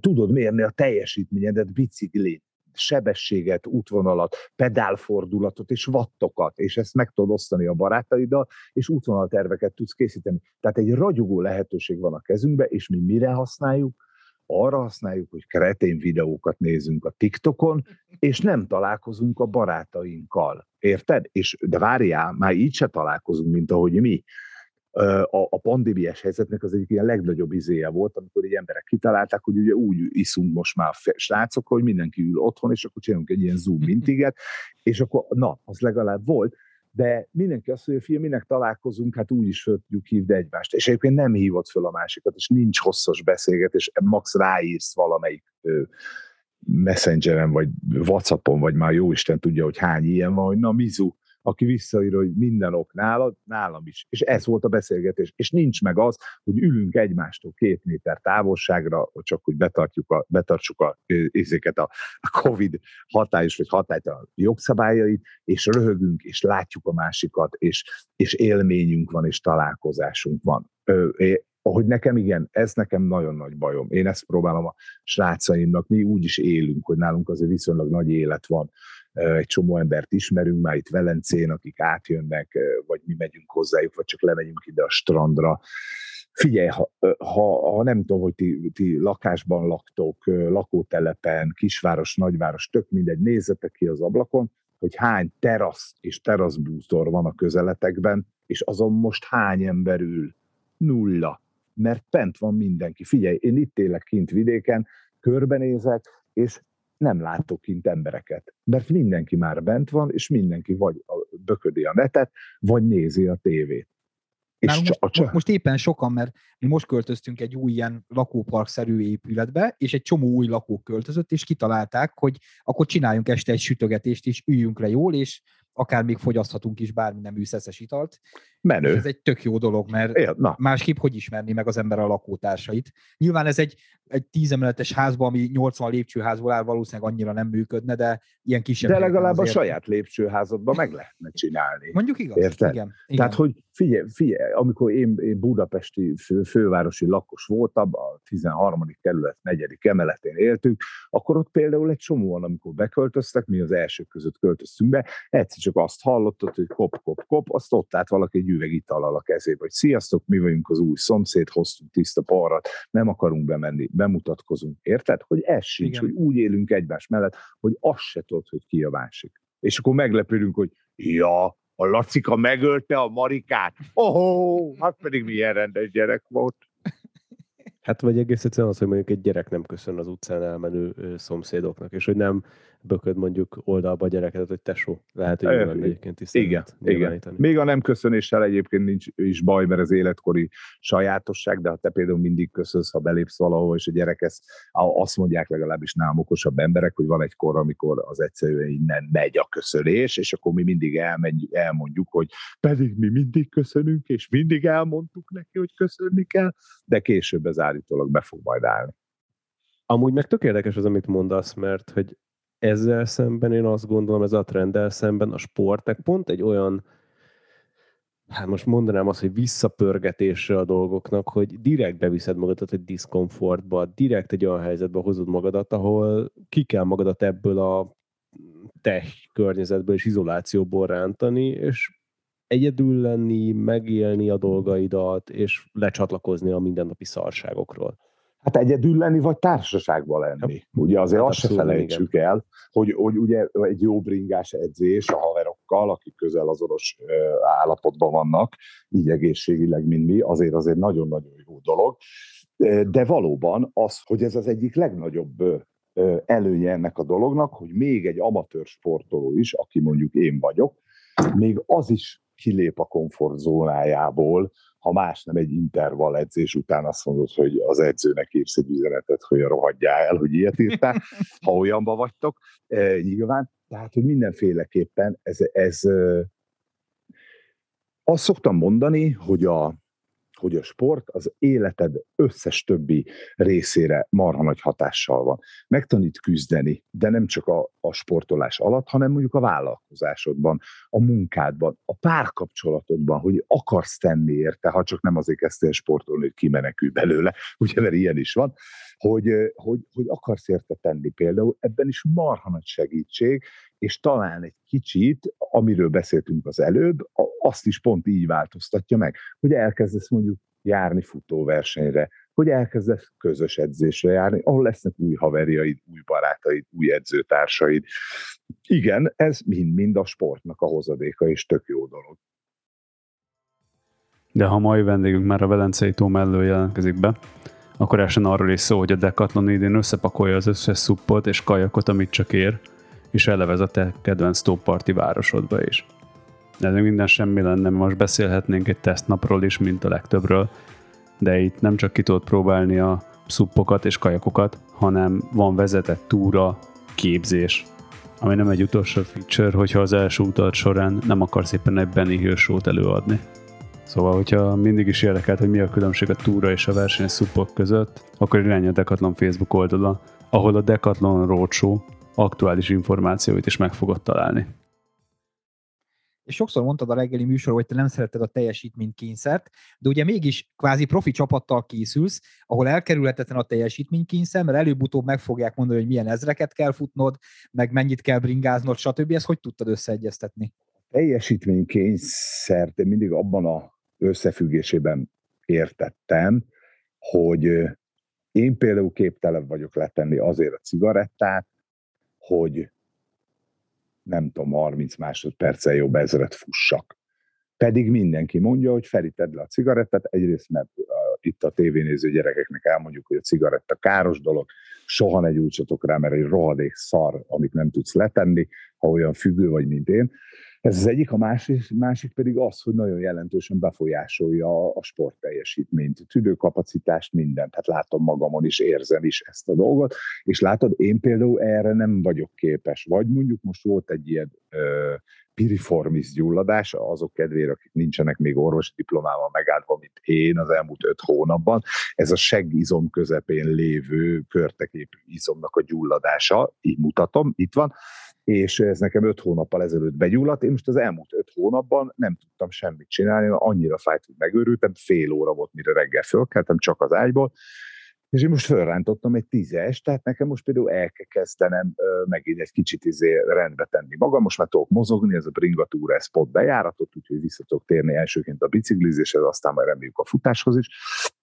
Tudod mérni a teljesítményedet biciklin, sebességet, útvonalat, pedálfordulatot és wattokat, és ezt meg tudod osztani a barátaiddal, és útvonalterveket tudsz készíteni. Tehát egy ragyogó lehetőség van a kezünkben, és mi mire használjuk? Arra használjuk, hogy kretén videókat nézünk a TikTokon, és nem találkozunk a barátainkkal. Érted? De várjál, már így se találkozunk, mint ahogy mi. A pandémiás helyzetnek az egyik ilyen legnagyobb izéje volt, amikor így emberek kitalálták, hogy ugye úgy iszunk most már srácok, hogy mindenki ül otthon, és akkor csinálunk egy ilyen Zoom mintiget, és akkor na, az legalább volt, de mindenki azt mondja, hogy minek találkozunk, hát úgy is fel tudjuk hívni egymást. És egyébként nem hívod föl a másikat, és nincs hosszas beszélgetés, max ráírsz valamelyik Messengeren, vagy WhatsAppon, vagy már jóisten tudja, hogy hány ilyen van, hogy na mizu, aki visszaír, hogy minden ok nálad, nálam is. És ez volt a beszélgetés. És nincs meg az, hogy ülünk egymástól 2 méter távolságra, csak hogy betartsuk a érzéket a Covid hatályos vagy hatálytalan jogszabályait, és röhögünk, és látjuk a másikat, és élményünk van, és találkozásunk van. Ahogy nekem igen, ez nekem nagyon nagy bajom. Én ezt próbálom a srácaimnak, mi úgy is élünk, hogy nálunk azért viszonylag nagy élet van. Egy csomó embert ismerünk már itt Velencén, akik átjönnek, vagy mi megyünk hozzájuk, vagy csak lemegyünk ide a strandra. Figyelj, ha nem tudom, hogy ti lakásban laktok, lakótelepen, kisváros, nagyváros, tök mindegy, nézzetek ki az ablakon, hogy hány terasz és teraszbútor van a közeletekben, és azon most hány ember ül. 0. Mert bent van mindenki. Figyelj, én itt élek kint vidéken, körbenézek, és nem látok kint embereket. Mert mindenki már bent van, és mindenki vagy böködi a netet, vagy nézi a tévét. És most éppen sokan, mert mi most költöztünk egy új ilyen lakóparkszerű épületbe, és egy csomó új lakók költözött, és kitalálták, hogy akkor csináljunk este egy sütögetést, és üljünk le jól, és akár még fogyaszthatunk is bármi nem űszeszes italt. Menő. És ez egy tök jó dolog, mert másképp hogy ismerni meg az ember a lakótársait. Nyilván ez egy 10 emeletes házban, ami 80 lépcsőházból áll, valószínűleg annyira nem működne, de ilyen kisebb. De legalább azért... a saját lépcsőházadban meg lehetne csinálni. Mondjuk igaz. Érted? Igen. Tehát, hogy figyelj, amikor én budapesti fővárosi lakos voltam, a 13. kerület 4. emeletén éltünk, akkor ott például egy csomóan, amikor beköltöztek, mi az elsők között költöztünk be, csak azt hallottad, hogy kop, azt ott állt valaki egy üveg itallal a kezébe, hogy sziasztok, mi vagyunk az új szomszéd, hoztunk tiszta parrat, nem akarunk bemenni, bemutatkozunk, érted? Hogy ez sincs, hogy úgy élünk egymás mellett, hogy azt se tudod, hogy ki a másik. És akkor meglepődünk, hogy a Lacika megölte a Marikát, hát pedig milyen rendes gyerek volt. Hát vagy egész egyszerűen az, hogy mondjuk egy gyerek nem köszön az utcán elmenő szomszédoknak, és hogy nem bököd mondjuk oldalba a gyereket, hogy tesó, lehet, hogy jól egyébként tisztelet nyilvánítani. Még a nem köszönéssel egyébként nincs is baj, mert az életkori sajátosság, de ha te például mindig köszönsz, ha belépsz valahol, és a gyerek azt mondják legalábbis nálam okosabb emberek, hogy van egy kor, amikor az egyszerűen így nem megy a köszönés, és akkor mi mindig elmondjuk, hogy pedig mi mindig köszönünk, és mindig elmondtuk neki, hogy köszönni kell, de később ez állítólag be fog majd állni. Amúgy meg tök érdekes az, amit mondasz, mert hogy ezzel szemben én azt gondolom, ez a trenddel szemben a sportnak pont egy olyan hát most mondanám azt, hogy visszapörgetésre a dolgoknak, hogy direkt beviszed magadat egy diszkomfortba, direkt egy olyan helyzetbe hozod magadat, ahol ki kell magadat ebből a tech környezetből és izolációból rántani, és egyedül lenni, megélni a dolgaidat, és lecsatlakozni a mindennapi szarságokról. Hát egyedül lenni, vagy társaságban lenni. Ja. Ugye azért hát azt se felejtsük el, hogy ugye egy jó bringás edzés a haverokkal, akik közel azonos állapotban vannak, így egészségileg, mint mi, azért nagyon-nagyon jó dolog. De valóban az, hogy ez az egyik legnagyobb előnye ennek a dolognak, hogy még egy amatőr sportoló is, aki mondjuk én vagyok, még az is kilép a komfortzónájából, ha más nem egy intervall edzés után azt mondod, hogy az edzőnek írsz egy üzenetet, hogy rohadjál el, hogy ilyet írtál, ha olyanba vagytok, nyilván. Tehát, hogy mindenféleképpen ez azt szoktam mondani, hogy a sport az életed összes többi részére marha nagy hatással van. Megtanít küzdeni, de nem csak a sportolás alatt, hanem mondjuk a vállalkozásodban, a munkádban, a párkapcsolatodban, hogy akarsz tenni érte, ha csak nem azért kezdtél sportolni, hogy kimenekülj belőle, ugye, mert ilyen is van, hogy akarsz érte tenni például, ebben is marha nagy segítség, és talán egy kicsit, amiről beszéltünk az előbb, azt is pont így változtatja meg, hogy elkezdesz mondjuk járni futóversenyre, hogy elkezdesz közös edzésre járni, ahol lesznek új haverjaid, új barátaid, új edzőtársaid. Igen, ez mind a sportnak a hozadéka, és tök jó dolog. De ha mai vendégünk már a Velencei tó mellől jelentkezik be, akkor elsőn arról is szó, hogy a Decathlon idén összepakolja az összes szuppot és kajakot, amit csak ér, és elevez a te kedvenc tóparti városodba is. De még minden semmi lenne, most beszélhetnénk egy tesztnapról is, mint a legtöbbről, de itt nem csak ki tudod próbálni a szuppokat és kajakokat, hanem van vezetett túra, képzés, ami nem egy utolsó feature, hogyha az első utat során nem akarsz éppen egy Benny Hill show-t előadni. Szóval, hogyha mindig is érdekelt, hogy mi a különbség a túra és a verseny szuppok között, akkor irány a Decathlon Facebook oldala, ahol a Decathlon Roadshow aktuális információit is meg fogod találni. És sokszor mondtad a reggeli műsor, hogy te nem szeretted a teljesítménykényszert, de ugye mégis kvázi profi csapattal készülsz, ahol elkerülhetetlen a teljesítménykényszer, mert előbb-utóbb meg fogják mondani, hogy milyen ezreket kell futnod, meg mennyit kell bringáznod, stb. Ezt hogy tudtad összeegyeztetni? A teljesítménykényszert én mindig abban a összefüggésében értettem, hogy én például képtelen vagyok letenni azért a cigarettát, hogy nem tudom, 30 másodperccel jobb ezret fussak. Pedig mindenki mondja, hogy Feri, tedd le a cigarettát, egyrészt mert itt a tévénéző gyerekeknek elmondjuk, hogy a cigaretta káros dolog, soha ne gyújtsatok rá, mert egy rohadék szar, amit nem tudsz letenni, ha olyan függő vagy, mint én. Ez az egyik, a másik pedig az, hogy nagyon jelentősen befolyásolja a sportteljesítményt, tüdőkapacitást, mindent. Hát látom magamon is, érzem is ezt a dolgot, és látod, én például erre nem vagyok képes. Vagy mondjuk most volt egy ilyen piriformis gyulladás, azok kedvére, akik nincsenek még orvosi diplomával megáldva, mint én az elmúlt 5 hónapban. Ez a seggizom közepén lévő körteképű izomnak a gyulladása, így mutatom, itt van, és ez nekem 5 hónappal ezelőtt begyulladt. Én most az elmúlt 5 hónapban nem tudtam semmit csinálni, mert annyira fájt, hogy megőrültem, fél óra volt, mire reggel fölkeltem, csak az ágyból, és én most fölrántottam egy 10-es, tehát nekem most például el kell kezdenem megint egy kicsit rendbe tenni magam, most már tudok mozogni, ez a bringatúra, ez pont bejáratott, úgyhogy vissza tudok térni elsőként a biciklizéshez, aztán már reméljük a futáshoz is,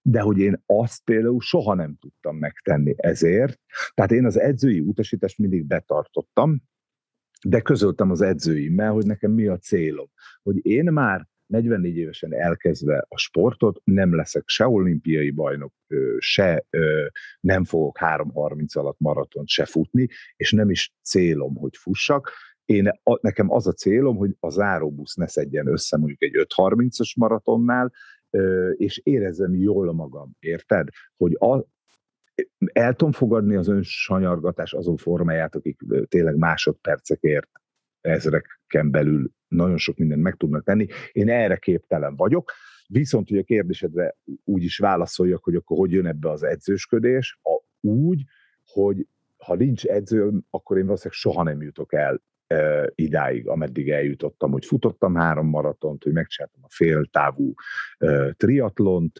de hogy én azt például soha nem tudtam megtenni ezért, tehát én az edzői utasítást mindig betartottam, de közöltem az edzőimmel, hogy nekem mi a célom, hogy én már 44 évesen elkezdve a sportot, nem leszek se olimpiai bajnok, se nem fogok 3:30 alatt maratont se futni, és nem is célom, hogy fussak. Nekem az a célom, hogy a záróbusz ne szedjen össze mondjuk egy 5:30-as maratonnál, és érezzem jól magam, érted? Hogy el tudom fogadni az önsanyargatás azon formáját, akik tényleg másodpercekért ezreken belül nagyon sok mindent meg tudnak tenni. Én erre képtelen vagyok, viszont, hogy a kérdésedre úgy is válaszoljak, hogy akkor hogy jön ebbe az edzősködés, úgy, hogy ha nincs edzőm, akkor én valószínűleg soha nem jutok el idáig, ameddig eljutottam, hogy futottam 3 maratont, hogy megcsináltam a féltávú triatlont,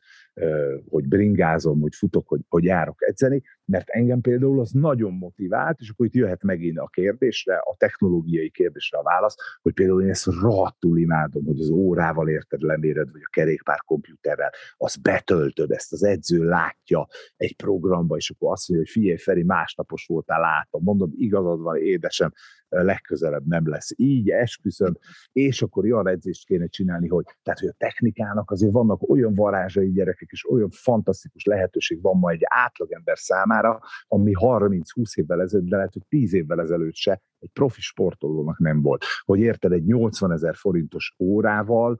hogy bringázom, hogy futok, hogy járok edzeni, mert engem például az nagyon motivált, és akkor itt jöhet megint a kérdésre, a technológiai kérdésre a válasz, hogy például én ezt rohadtul imádom, hogy az órával érted, leméred, vagy a kerékpár kompjúterrel, azt betöltöd, ezt az edző látja egy programba, és akkor azt mondja, hogy figyelj Feri, másnapos voltál, látom, mondom, igazad van, édesem, legközelebb nem lesz így, esküszöm, és akkor olyan edzést kéne csinálni, hogy, tehát, hogy a technikának azért vannak olyan varázsai gyerekek, és olyan fantasztikus lehetőség van ma egy átlagember számára, ami 30-20 évvel ezelőtt, de lehet, hogy 10 évvel ezelőtt se egy profi sportolónak nem volt. Hogy érted, egy 80 000 forintos órával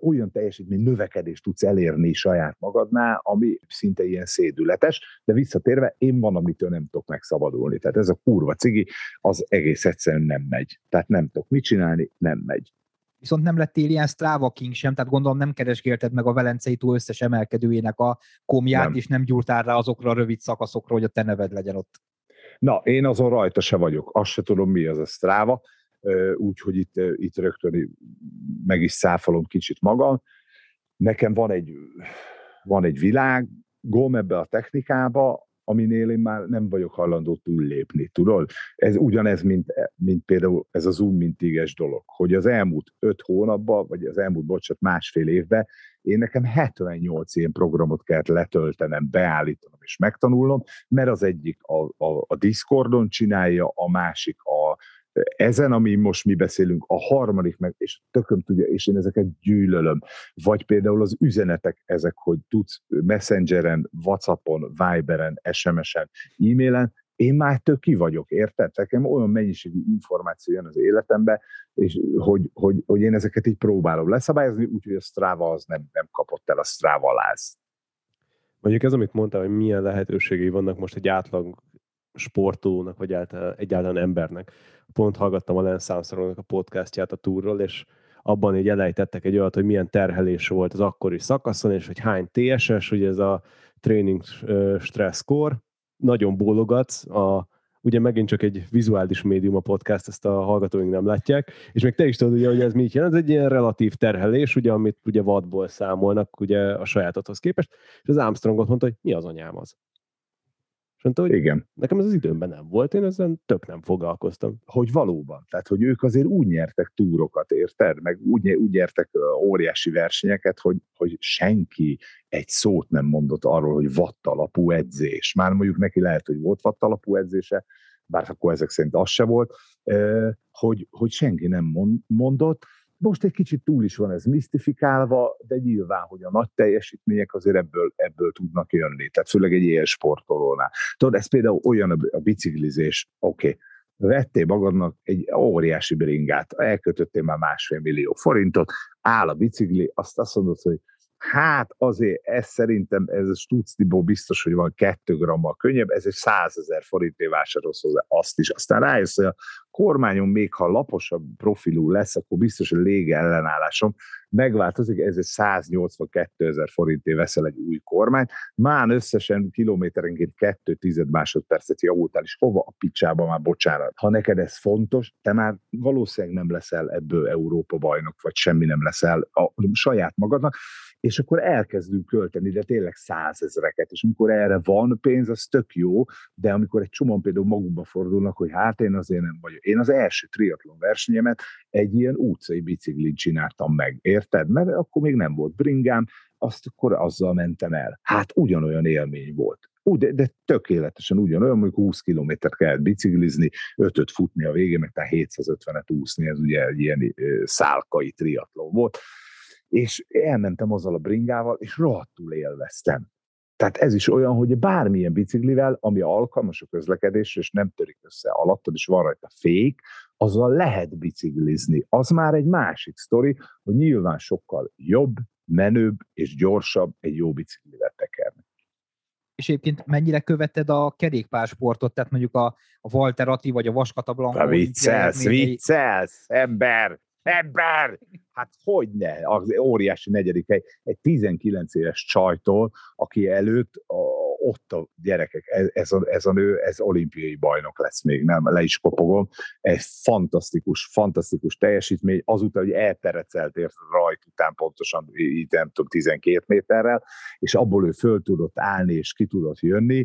olyan teljesítmény növekedést tudsz elérni saját magadnál, ami szinte ilyen szédületes, de visszatérve én van, amitől nem tudok megszabadulni. Tehát ez a kurva cigi, az egész egyszerűen nem megy. Tehát nem tudok mit csinálni, nem megy. Viszont nem lettél ilyen Strava King sem, tehát gondolom nem keresgélted meg a Velencei tó összes emelkedőjének a komját, nem. És nem gyúrtál rá azokra a rövid szakaszokra, hogy a te neved legyen ott. Na, én azon rajta se vagyok. Azt se tudom, mi az a Strava. Úgyhogy itt rögtön meg is száfalom kicsit magam. Nekem van egy világom ebbe a technikába, aminél én már nem vagyok hajlandó túllépni, tudod? Ez ugyanez, mint például ez a Zoom mintiges dolog, hogy az elmúlt 5 hónapban, vagy az elmúlt, bocsánat, másfél évben én nekem 78 ilyen programot kellett letöltenem, beállítanom és megtanulnom, mert az egyik a Discordon csinálja, a másik ezen, ami most mi beszélünk, a harmadik meg, és tököm tudja, és én ezeket gyűlölöm. Vagy például az üzenetek ezek, hogy tudsz Messengeren, Whatsappon, Viberen, SMS-en, e-mailen, én már tök ki vagyok, érted? Nekem olyan mennyiségű információ jön az életembe, és hogy én ezeket így próbálom leszabályozni, úgyhogy a Strava az nem kapott el, a Strava láz. Mondjuk ez, amit mondtál, hogy milyen lehetőségei vannak most egy átlag sportolónak, vagy egyáltalán embernek. Pont hallgattam a Lenz Armstrongnak a podcastját a túrról, és abban így elejtettek egy olyat, hogy milyen terhelés volt az akkori szakaszon, és hogy hány TSS, ugye ez a training stresszkor, nagyon bólogatsz, ugye megint csak egy vizuális médium a podcast, ezt a hallgatóink nem látják, és még te is tudod, ugye, hogy ez mit jelent, ez egy ilyen relatív terhelés, ugye, amit ugye wattból számolnak ugye, a sajátodhoz képest, és az Armstrongot mondta, hogy mi az anyám az. Mondta, igen. Nekem ez az időmben nem volt, én ezen tök nem foglalkoztam. Hogy valóban, tehát hogy ők azért úgy nyertek túrokat, érted? Meg úgy nyertek óriási versenyeket, hogy senki egy szót nem mondott arról, hogy wattalapú edzés. Már mondjuk neki lehet, hogy volt wattalapú edzése, bár akkor ezek szerint az se volt, hogy senki nem mondott. Most egy kicsit túl is van ez misztifikálva, de nyilván, hogy a nagy teljesítmények azért ebből tudnak jönni. Tehát főleg egy ilyen sportolónál. Tudod, ez például olyan a biciklizés, oké, vettél magadnak egy óriási bringát, elkötöttél már 1,5 millió forintot, áll a bicikli, azt mondod, hogy hát azért ez szerintem, ez a stucniból biztos, hogy van 2 grammal könnyebb, ez egy 100 000 forintté vásárolsz hozzá azt is. Aztán rájössz, hogy a kormányon még ha laposabb profilú lesz, akkor biztos, hogy a légellenállásom megváltozik, ez egy 182 000 forintté veszel egy új kormányt, már összesen kilométerenként 0,2 másodpercet javultál, és hova a picsába már bocsánat. Ha neked ez fontos, te már valószínűleg nem leszel ebből Európa bajnok, vagy semmi nem leszel a saját magadnak, és akkor elkezdünk költeni, de tényleg 100 000-eket, és amikor erre van pénz, az tök jó, de amikor egy csomóan például magukba fordulnak, hogy hát én azért nem vagyok. Én az első triatlon versenyemet egy ilyen utcai biciklin csináltam meg, érted? Mert akkor még nem volt bringám, azt akkor azzal mentem el. Hát ugyanolyan élmény volt. De tökéletesen ugyanolyan, mondjuk 20 kilométert kellett biciklizni, 5-öt futni a végén, meg tehát 750-et úszni, ez ugye egy ilyen szálkai triatlon volt. És elmentem azzal a bringával, és rohadtul élveztem. Tehát ez is olyan, hogy bármilyen biciklivel, ami alkalmas a közlekedésre, és nem törik össze alattad, és van rajta fék, azzal lehet biciklizni. Az már egy másik sztori, hogy nyilván sokkal jobb, menőbb és gyorsabb egy jó biciklivel tekerni. És egyébként mennyire követed a kerékpársportot, tehát mondjuk a Walter Atti vagy a Vas Kata Blanka? Viccelsz, ember! Hát hogyne, az óriási negyedik hely, egy 19 éves csajtól, aki előtt ott a gyerekek, ez a nő, ez olimpiai bajnok lesz még, nem, le is kopogom. Egy fantasztikus teljesítmény, azután, hogy elterecelt ért rajt után pontosan, itt nem tudom, 12 méterrel, és abból ő föl tudott állni, és ki tudott jönni,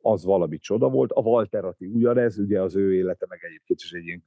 az valami csoda volt. A Walter Atti ugyanez, ugye az ő élete, meg egyébként is egy ilyen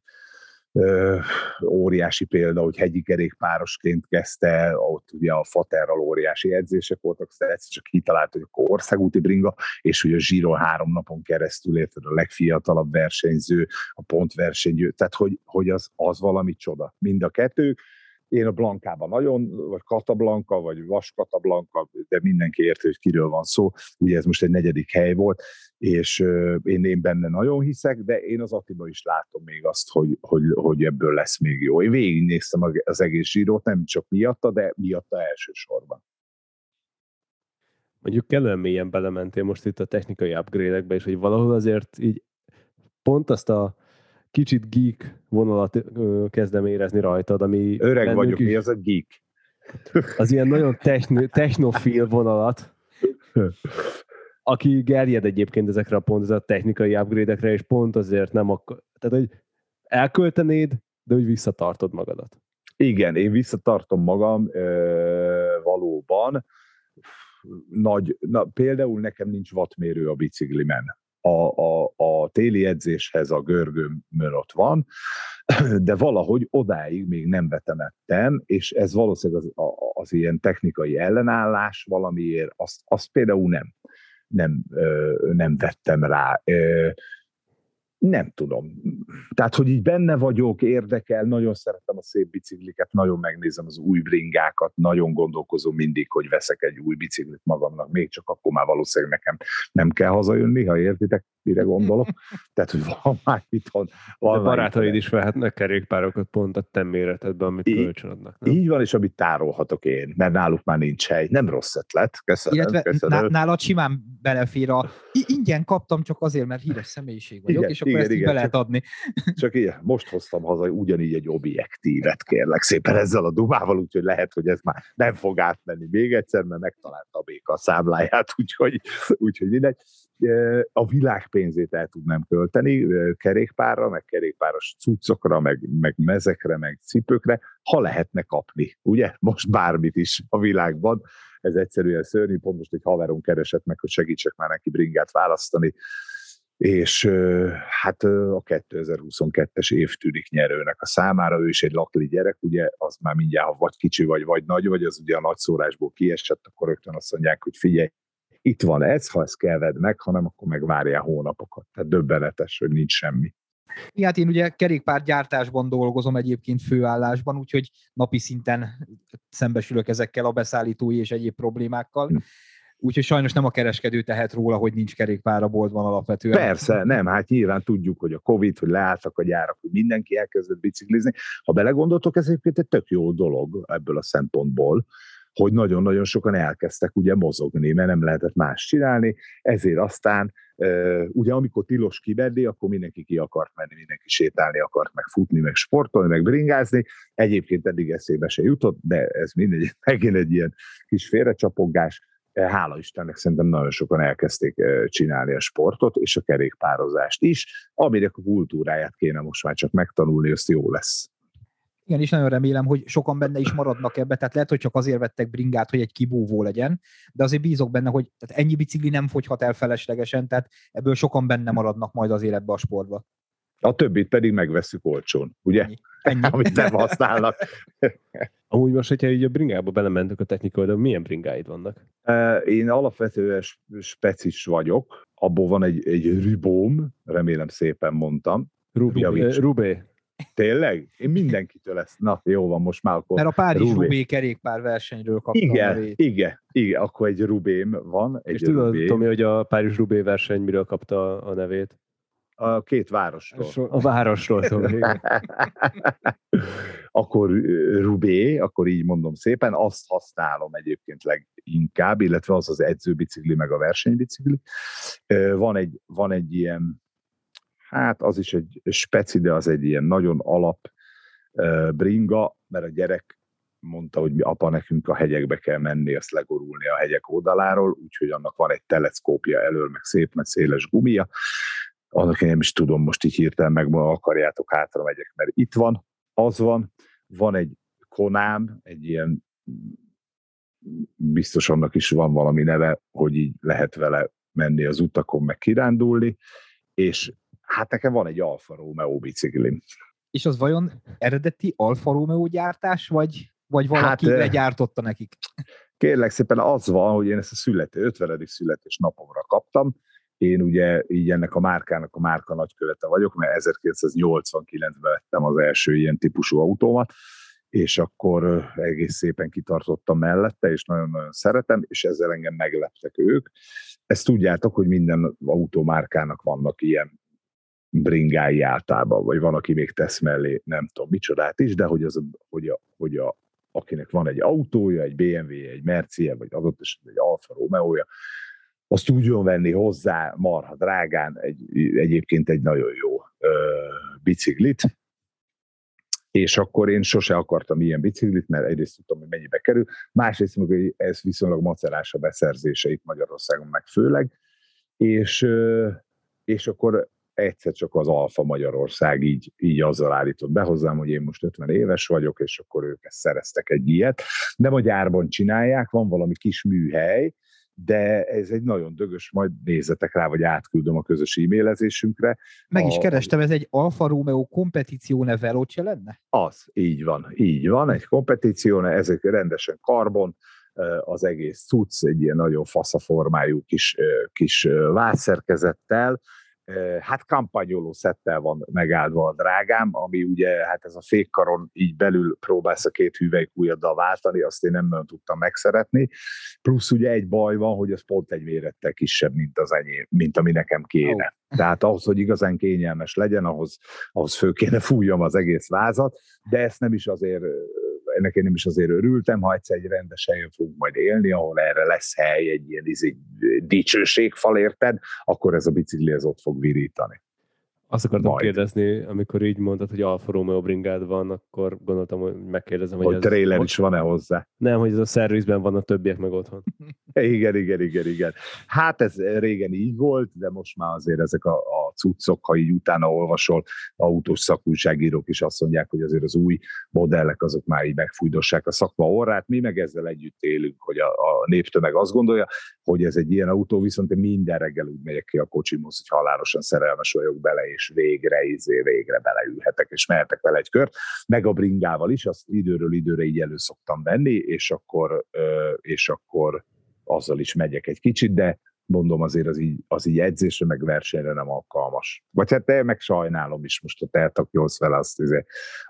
óriási példa, hogy hegyi kerékpárosként kezdte, ott ugye a Faterral óriási edzések voltak, aztán egyszer csak kitalált, hogy akkor országúti bringa, és ugye a Giron 3 napon keresztül érted a legfiatalabb versenyző, a pontversenyző, tehát hogy az valami csoda. Mind a kettők. Én a Blankában nagyon, vagy Kata Blanka, vagy Vas Kata Blanka, de mindenki érti, hogy kiről van szó. Ugye ez most egy 4. hely volt, és én benne nagyon hiszek, de én az Attiba is látom még azt, hogy ebből lesz még jó. Én végignéztem az egész zsírót, nem csak miatta, de miatta elsősorban. Mondjuk kellően mélyen belementél most itt a technikai upgrade-ekbe, és hogy valahol azért így pont azt a kicsit geek vonalat kezdem érezni rajtad, ami... Öreg vagyok, mi az a geek? Az ilyen nagyon technofil vonalat, aki gerjed egyébként ezekre a pont, ez a technikai upgrade-ekre, és pont azért nem akar... Tehát, hogy elköltenéd, de úgy visszatartod magadat. Igen, én visszatartom magam valóban. Például nekem nincs wattmérő a biciklimen. A téli edzéshez a görgőmön ott van, de valahogy odáig még nem vetemettem, és ez valószínűleg az ilyen technikai ellenállás valamiért, azt például nem vettem rá. Nem tudom. Tehát, hogy így benne vagyok, érdekel, nagyon szeretem a szép bicikliket, nagyon megnézem az új bringákat, nagyon gondolkozom mindig, hogy veszek egy új biciklit magamnak, még csak akkor már valószínűleg nekem nem kell hazajönni, ha értitek, mire gondolok. Tehát, hogy van már itthon. De barátaid is vehetnek kerékpárokat pont a te méretedben, amit kölcsönadnak. Így van, és amit tárolhatok én, mert náluk már nincs hely. Nem rossz ötlet. Köszönöm. Illetve nálad simán belefér a... Ingyen kaptam csak azért, mert híres személyiség vagyok, igen, és akkor igen, ezt igen, be lehet adni. Csak ilyen, most hoztam haza ugyanígy egy objektívet, kérlek szépen ezzel a dumával, úgyhogy lehet, hogy ez már nem fog átmenni még egyszer, mert megtalálta a béka a számláját, úgyhogy mindegy. A világ pénzét el tudnám költeni kerékpárra, meg kerékpáros cuccokra, meg mezekre, meg cipőkre, ha lehetne kapni, ugye? Most bármit is a világban. Ez egyszerűen szörnyű, pont most egy haveron keresett meg, hogy segítsek már neki bringát választani, és hát a 2022-es év tűnik nyerőnek a számára, ő is egy lakli gyerek, ugye, az már mindjárt, ha vagy kicsi vagy nagy vagy, az ugye a nagyszórásból kiesett, akkor rögtön azt mondják, hogy figyelj, itt van ez, ha ezt kell vedd meg, hanem akkor megvárjál hónapokat. Tehát döbbenetes, hogy nincs semmi. Igen, hát én ugye kerékpárgyártásban dolgozom egyébként főállásban, úgyhogy napi szinten szembesülök ezekkel a beszállítói és egyéb problémákkal. Úgyhogy sajnos nem a kereskedő tehet róla, hogy nincs kerékpár a boltban alapvetően. Persze, nem, hát nyilván tudjuk, hogy a Covid, hogy leálltak a gyárak, hogy mindenki elkezdett biciklizni. Ha belegondoltok, ez egyébként egy tök jó dolog ebből a szempontból, hogy nagyon-nagyon sokan elkezdtek ugye mozogni, mert nem lehetett más csinálni, ezért aztán ugye amikor tilos kibenni, akkor mindenki ki akart menni, mindenki sétálni akart, meg futni, meg sportolni, meg bringázni. Egyébként eddig eszébe se jutott, de ez mindegy, megint egy ilyen kis félrecsapogás. Hála Istennek szerintem nagyon sokan elkezdték csinálni a sportot, és a kerékpározást is, aminek a kultúráját kéne most már csak megtanulni, azt jó lesz. Igen, és nagyon remélem, hogy sokan benne is maradnak ebbe, tehát lehet, hogy csak azért vettek bringát, hogy egy kibúvó legyen, de azért bízok benne, hogy tehát ennyi bicikli nem fogyhat el feleslegesen, tehát ebből sokan benne maradnak majd azért ebbe a sportba. A többit pedig megveszük olcsón, ugye? Ennyi. Amit nem használnak. Amúgy most, hogyha így a bringába belementünk a technikai, de milyen bringáid vannak? Én alapvetően specis vagyok, abból van egy Rubém, remélem szépen mondtam. Rubé. Tényleg? Én mindenkitől ezt. Na, jó van, most már akkor... Mert a Paris-Roubaix kerékpárversenyről kaptam. Igen, akkor egy Rubém van. És tudod, Tomi, hogy a Paris-Roubaix verseny miről kapta a nevét? A két városról. A városról, Tomi. Akkor Rubé, akkor így mondom szépen, azt használom egyébként leginkább, illetve az edzőbicikli, meg a versenybicikli. Van egy ilyen... Hát az is egy speci, de az egy ilyen nagyon alap bringa, mert a gyerek mondta, hogy mi apa nekünk a hegyekbe kell menni, azt legorulni a hegyek oldaláról, úgyhogy annak van egy teleszkópja elől, meg szép, meg széles gumia. Annak én nem is tudom most így hirtelen, meg ma akarjátok, hátra megyek, mert itt van, az van, van egy konám, egy ilyen, biztos annak is van valami neve, hogy így lehet vele menni az utakon, meg kirándulni, és hát nekem van egy Alfa Romeo biciklim. És az vajon eredeti Alfa Romeo gyártás, vagy valaki legyártotta nekik? Kérlek szépen, az van, hogy én ezt a 50. születésnapomra kaptam. Én ugye így ennek a márkának a márka nagykövete vagyok, mert 1989-ben vettem az első ilyen típusú autómat, és akkor egész szépen kitartottam mellette, és nagyon-nagyon szeretem, és ezzel engem megleptek ők. Ezt tudjátok, hogy minden autómárkának vannak ilyen bringái általában, vagy van, aki még tesz mellé, nem tudom micsodát is, de hogy akinek van egy autója, egy BMW-je, egy Mercie, vagy adott esetben egy Alfa Romeo-ja, azt tudjon venni hozzá marha drágán egyébként egy nagyon jó biciklit, és akkor én sose akartam ilyen biciklit, mert egyrészt tudtam, hogy mennyibe kerül, másrészt meg, hogy ez viszonylag macerás a beszerzése itt Magyarországon meg főleg, és akkor egyszer csak az Alfa Magyarország így azzal állított be hozzám, hogy én most 50 éves vagyok, és akkor ők ezt szereztek egy ilyet. Nem a gyárban csinálják, van valami kis műhely, de ez egy nagyon dögös, majd nézzetek rá, vagy átküldöm a közös e-mailezésünkre. Meg is kerestem, ez egy Alfa Romeo Competizione Veloce lenne? Az, így van, egy Competizione, ez egy rendesen karbon, az egész cucc, egy ilyen nagyon faszaformájú kis vászszerkezettel, hát kampányoló szettel van megáldva a drágám, ami ugye, hát ez a fékkaron így belül próbálsz a két hüvelykujjaddal váltani, azt én nem nagyon tudtam megszeretni, plusz ugye egy baj van, hogy az pont egy mérettel kisebb, mint az enyém, mint ami nekem kéne. Tehát ahhoz, hogy igazán kényelmes legyen, ahhoz föl kéne fújjam az egész vázat, de ezt nem is azért, ennek én nem is azért örültem, ha egyszer egy rendes helyen fogunk majd élni, ahol erre lesz hely, egy ilyen dicsőségfal, érted, akkor ez a bicikli ez ott fog virítani. Azt akartam majd kérdezni, amikor így mondtad, hogy Alfa Romeo bringád van, akkor gondoltam, hogy megkérdezem, hogy trailer is van-e hozzá? Nem, hogy ez a szervizben van, a többiek meg otthon. Igen. Hát ez régen így volt, de most már azért ezek a cuccok, ha így utána olvasol, autós szakújságírók is azt mondják, hogy azért az új modellek azok már így megfújdossák a szakma orrát. Mi meg ezzel együtt élünk, hogy a néptömeg azt gondolja, hogy ez egy ilyen autó, viszont én minden reggel úgy megyek ki a kocsimhoz, hogy halálosan szerelmes vagyok bele, és végre beleülhetek, és mehetek vele egy kört, meg a bringával is, azt időről időre így elő szoktam venni, és akkor azzal is megyek egy kicsit, de mondom azért az így edzésre, meg versenyre nem alkalmas. Vagy hát én meg sajnálom is most, ha te eltakjolsz vele, azt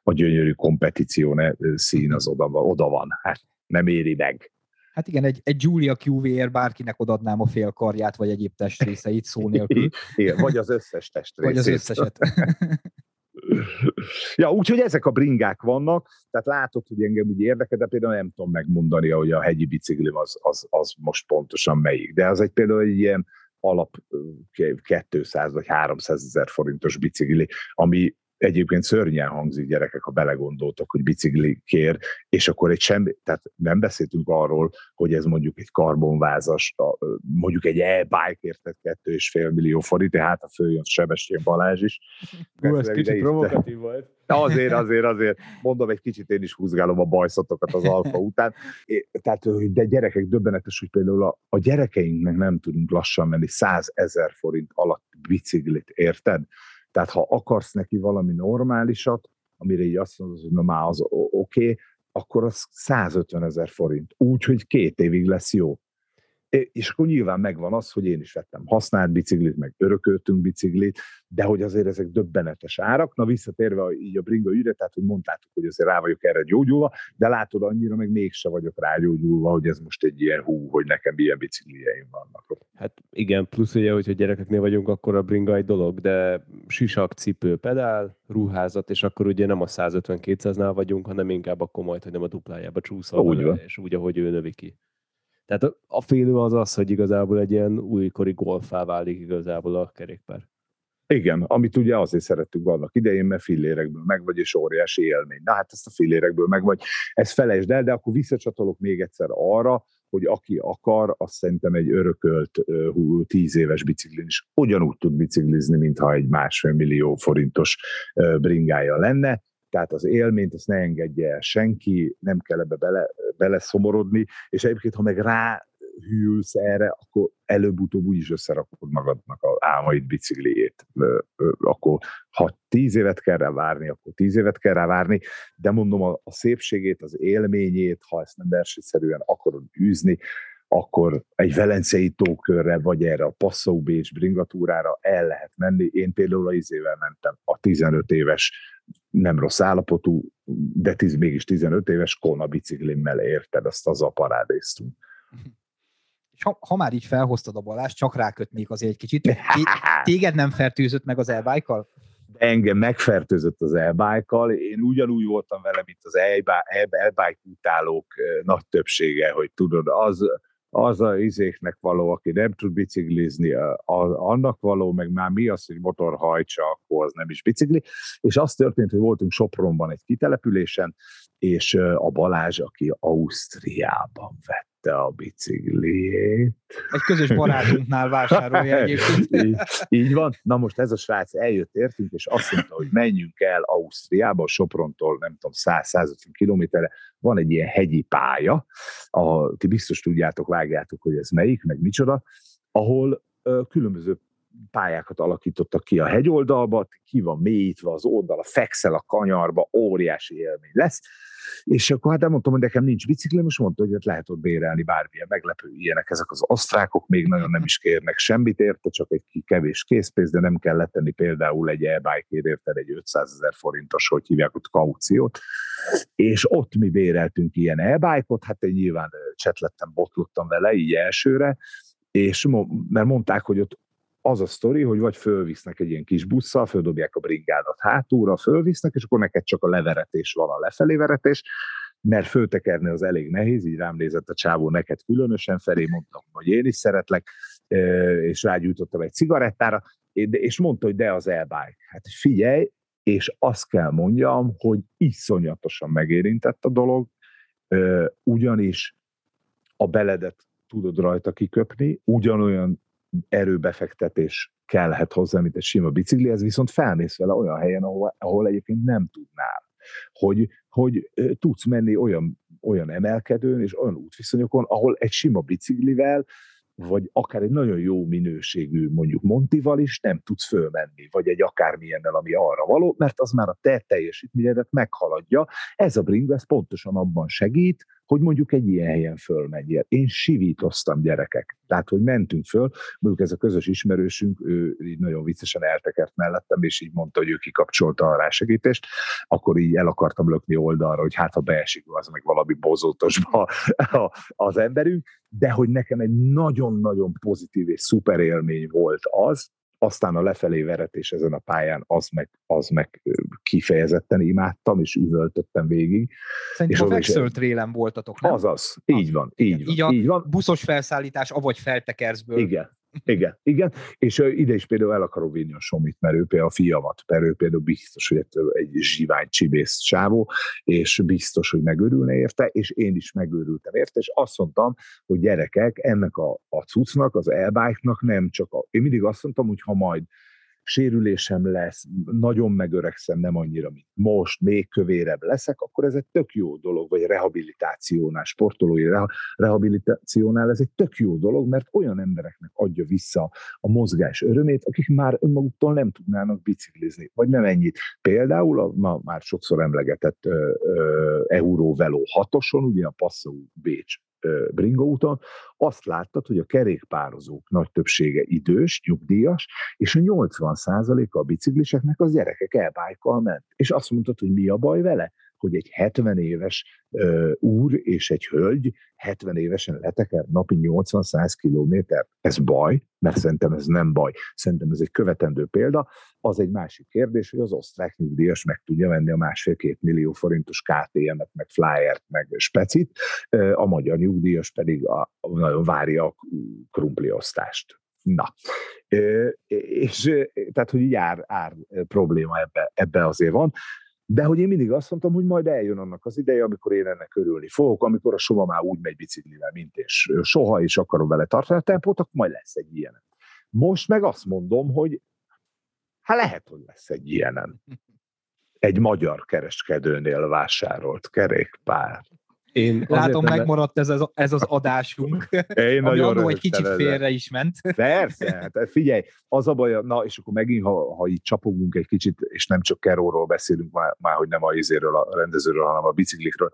a gyönyörű Competizione szín az oda van, hát nem éri meg. Hát igen, egy Giulia QV-ért bárkinek odaadnám a fél karját, vagy egyéb testrészeit szó nélkül. Igen, vagy az összes testrészeit. Vagy az összeset. Ja, úgyhogy ezek a bringák vannak, tehát látod, hogy engem úgy érdekel, de például nem tudom megmondani, hogy a hegyi biciklim az most pontosan melyik. De az egy például egy ilyen alap 200 vagy 300 000 forintos bicikli, ami egyébként szörnyen hangzik, gyerekek, ha belegondoltak, hogy biciklikér, és akkor egy semmi, tehát nem beszéltünk arról, hogy ez mondjuk egy karbonvázas, mondjuk egy e-bike érted 2,5 millió forint, hát a följön Sebestyén Balázs is. Ez kicsit provokatív volt. Azért. Mondom, egy kicsit én is húzgálom a bajszotokat az Alfa után. Tehát, de gyerekek, döbbenetes, hogy például a gyerekeinknek nem tudunk lassan menni 100 000 forint alatt biciklit, érted? Tehát ha akarsz neki valami normálisat, amire így azt mondod, hogy na már az oké, akkor az 150 000 forint. Úgy, hogy 2 évig lesz jó. És akkor nyilván megvan az, hogy én is vettem használt biciklit, meg örököltünk biciklit, de hogy azért ezek döbbenetes árak. Na visszatérve így a bringa ügyre, tehát hogy mondtátok, hogy azért rá vagyok erre gyógyulva, de látod annyira, meg mégse vagyok rágyógyulva, hogy ez most egy ilyen hú, hogy nekem ilyen biciklieim vannak. Hát igen, plusz ugye, hogyha gyerekeknél vagyunk, akkor a bringa egy dolog, de sisak, cipő, pedál, ruházat, és akkor ugye nem a 150-200-nál vagyunk, hanem inkább akkor majd, hogy nem a duplájába csúszol bele, és úgy, ahogy ő növi ki. Tehát a félő az, hogy igazából egy ilyen újkori golfá válik igazából a kerékpár. Igen, amit ugye azért szerettük vannak idején, mert fillérekből megvagy, és óriási élmény. Na hát ezt a fillérekből megvagy, ezt felejtsd el, de akkor visszacsatolok még egyszer arra, hogy aki akar, azt szerintem egy örökölt 10 éves biciklin is ugyanúgy tud biciklizni, mintha egy 1,5 millió forintos bringája lenne. Tehát az élményt, azt ne engedje el senki, nem kell ebbe beleszomorodni, és egyébként, ha meg ráhűlsz erre, akkor előbb-utóbb úgyis összerakod magadnak az álmaid bicikliét. Akkor ha 10 évet kell rá várni, akkor 10 évet kell rá várni, de mondom, a szépségét, az élményét, ha ezt nem versenyszerűen akarod űzni, akkor egy velencei tókörre, vagy erre a Passau-Bécs bringatúrára el lehet menni. Én például az izével mentem a 15 éves, nem rossz állapotú, de mégis 15 éves Kona biciklimmel, érted, azt azzal parádéztunk. És ha már így felhoztad a Balást, csak rákötnék azért egy kicsit. Téged nem fertőzött meg az e-bike-kal? Engem megfertőzött az e-bike-kal. Én ugyanúgy voltam vele, mint az e-bike utálók nagy többsége, hogy tudod, az a izéknek való, aki nem tud biciklizni, annak való, meg már mi az, hogy motor hajtsa, akkor az nem is bicikli. És az történt, hogy voltunk Sopronban egy kitelepülésen, és a Balázs, aki Ausztriában vette a bicikliét. Egy közös barátunknál vásárolja egyébként. Így van. Na most ez a srác eljött, értünk, és azt mondta, hogy menjünk el Ausztriába, Soprontól, nem tudom, 100-150 kilométerre, van egy ilyen hegyi pálya, ti biztos tudjátok, vágjátok, hogy ez melyik, meg micsoda, ahol különböző pályákat alakítottak ki a hegyoldalba, ki van mélyítve az oldala, fekszel a kanyarba, óriási élmény lesz, és akkor hát elmondtam, hogy nekem nincs biciklim, és mondta, hogy hát lehet ott bérelni bármilyen, meglepő ilyenek ezek az osztrákok, még nagyon nem is kérnek semmit érte, csak egy kevés készpénz, de nem kell letenni például egy e-bike-ért érte egy 500 000 forintos, hogy hívják ott, kauciót, és ott mi béreltünk ilyen e-bike-ot, hát én nyilván csetlettem, botlottam vele így elsőre, és mert mondták, hogy ott az a sztori, hogy vagy fölvisznek egy ilyen kis busszal, földobják a bringádat hátulra, fölvisznek, és akkor neked csak a leveretés van, a lefelé veretés, mert föltekerni az elég nehéz, így rám nézett a csávó, neked különösen felé, mondtam, hogy én is szeretlek, és rágyújtottam egy cigarettára, és mondta, hogy de az e-bike. Hát figyelj, és azt kell mondjam, hogy iszonyatosan megérintett a dolog, ugyanis a beledet tudod rajta kiköpni, ugyanolyan erőbefektetés kellhet hozzá, mint egy sima biciklihez, viszont felmész vele olyan helyen, ahol egyébként nem tudnál, hogy tudsz menni olyan emelkedőn és olyan útviszonyokon, ahol egy sima biciklivel, vagy akár egy nagyon jó minőségű, mondjuk Montival is nem tudsz fölmenni, vagy egy akármilyennel, ami arra való, mert az már a te teljesítményedet meghaladja. Ez a bringa pontosan abban segít, hogy mondjuk egy ilyen helyen fölmenjél. Én sivítoztam, gyerekek. Tehát, hogy mentünk föl, mondjuk ez a közös ismerősünk, ő így nagyon viccesen eltekert mellettem, és így mondta, hogy ő kikapcsolta a rásegítést, akkor így el akartam lökni oldalra, hogy hát, ha beesik, az meg valami bozótosba az emberünk, de hogy nekem egy nagyon-nagyon pozitív és szuper élmény volt az, aztán a lefelé veretés ezen a pályán, az meg kifejezetten imádtam, és üvöltöttem végig. Szerintem a Vexölt rélen voltatok, nem? Azaz, így van. Buszos felszállítás, avagy feltekerszből. Igen. És ide is például el akarom vinni a Somit, mert ő például a fiamat, mert ő például biztos, hogy egy zsivány csibész csávó, és biztos, hogy megőrülne érte, és én is megőrültem érte, és azt mondtam, hogy gyerekek, ennek a cuccnak, az e-bike-nak nem csak én mindig azt mondtam, hogy ha majd sérülésem lesz, nagyon megöregszem, nem annyira, mint most, még kövérebb leszek, akkor ez egy tök jó dolog, vagy rehabilitációnál, sportolói rehabilitációnál, ez egy tök jó dolog, mert olyan embereknek adja vissza a mozgás örömét, akik már önmaguktól nem tudnának biciklizni, vagy nem ennyit. Például ma már sokszor emlegetett Eurovelo 6-oson, ugye a Passau-Bécs bringaúton, azt láttad, hogy a kerékpározók nagy többsége idős, nyugdíjas, és a 80%-a a bicikliseknek az gyerekek e-bike-kal ment. És azt mondtad, hogy mi a baj vele? Hogy egy 70 éves úr és egy hölgy 70 évesen leteker napi 80-100 kilométer. Ez baj? Mert szerintem ez nem baj. Szerintem ez egy követendő példa. Az egy másik kérdés, hogy az osztrák nyugdíjas meg tudja venni a 1,5-2 millió forintos KTM-et, meg Flyert, meg Specit, a magyar nyugdíjas pedig nagyon várja a krumpliosztást. Na. És tehát, hogy így ár probléma ebbe azért van. De hogy én mindig azt mondtam, hogy majd eljön annak az ideje, amikor én ennek örülni fogok, amikor a sova már úgy megy biciklivel, mint és soha is akarom vele tartani a tempót, akkor majd lesz egy ilyen. Most meg azt mondom, hogy hát lehet, hogy lesz egy ilyenen. Egy magyar kereskedőnél vásárolt kerékpár. Én látom, megmaradt ez az adásunk, én ami annól egy kicsit félre is ment. Persze, hát figyelj, az a baj, na és akkor megint, ha így csapogunk egy kicsit, és nem csak Keróról beszélünk, már hogy nem a izéről, a rendezőről, hanem a biciklikről,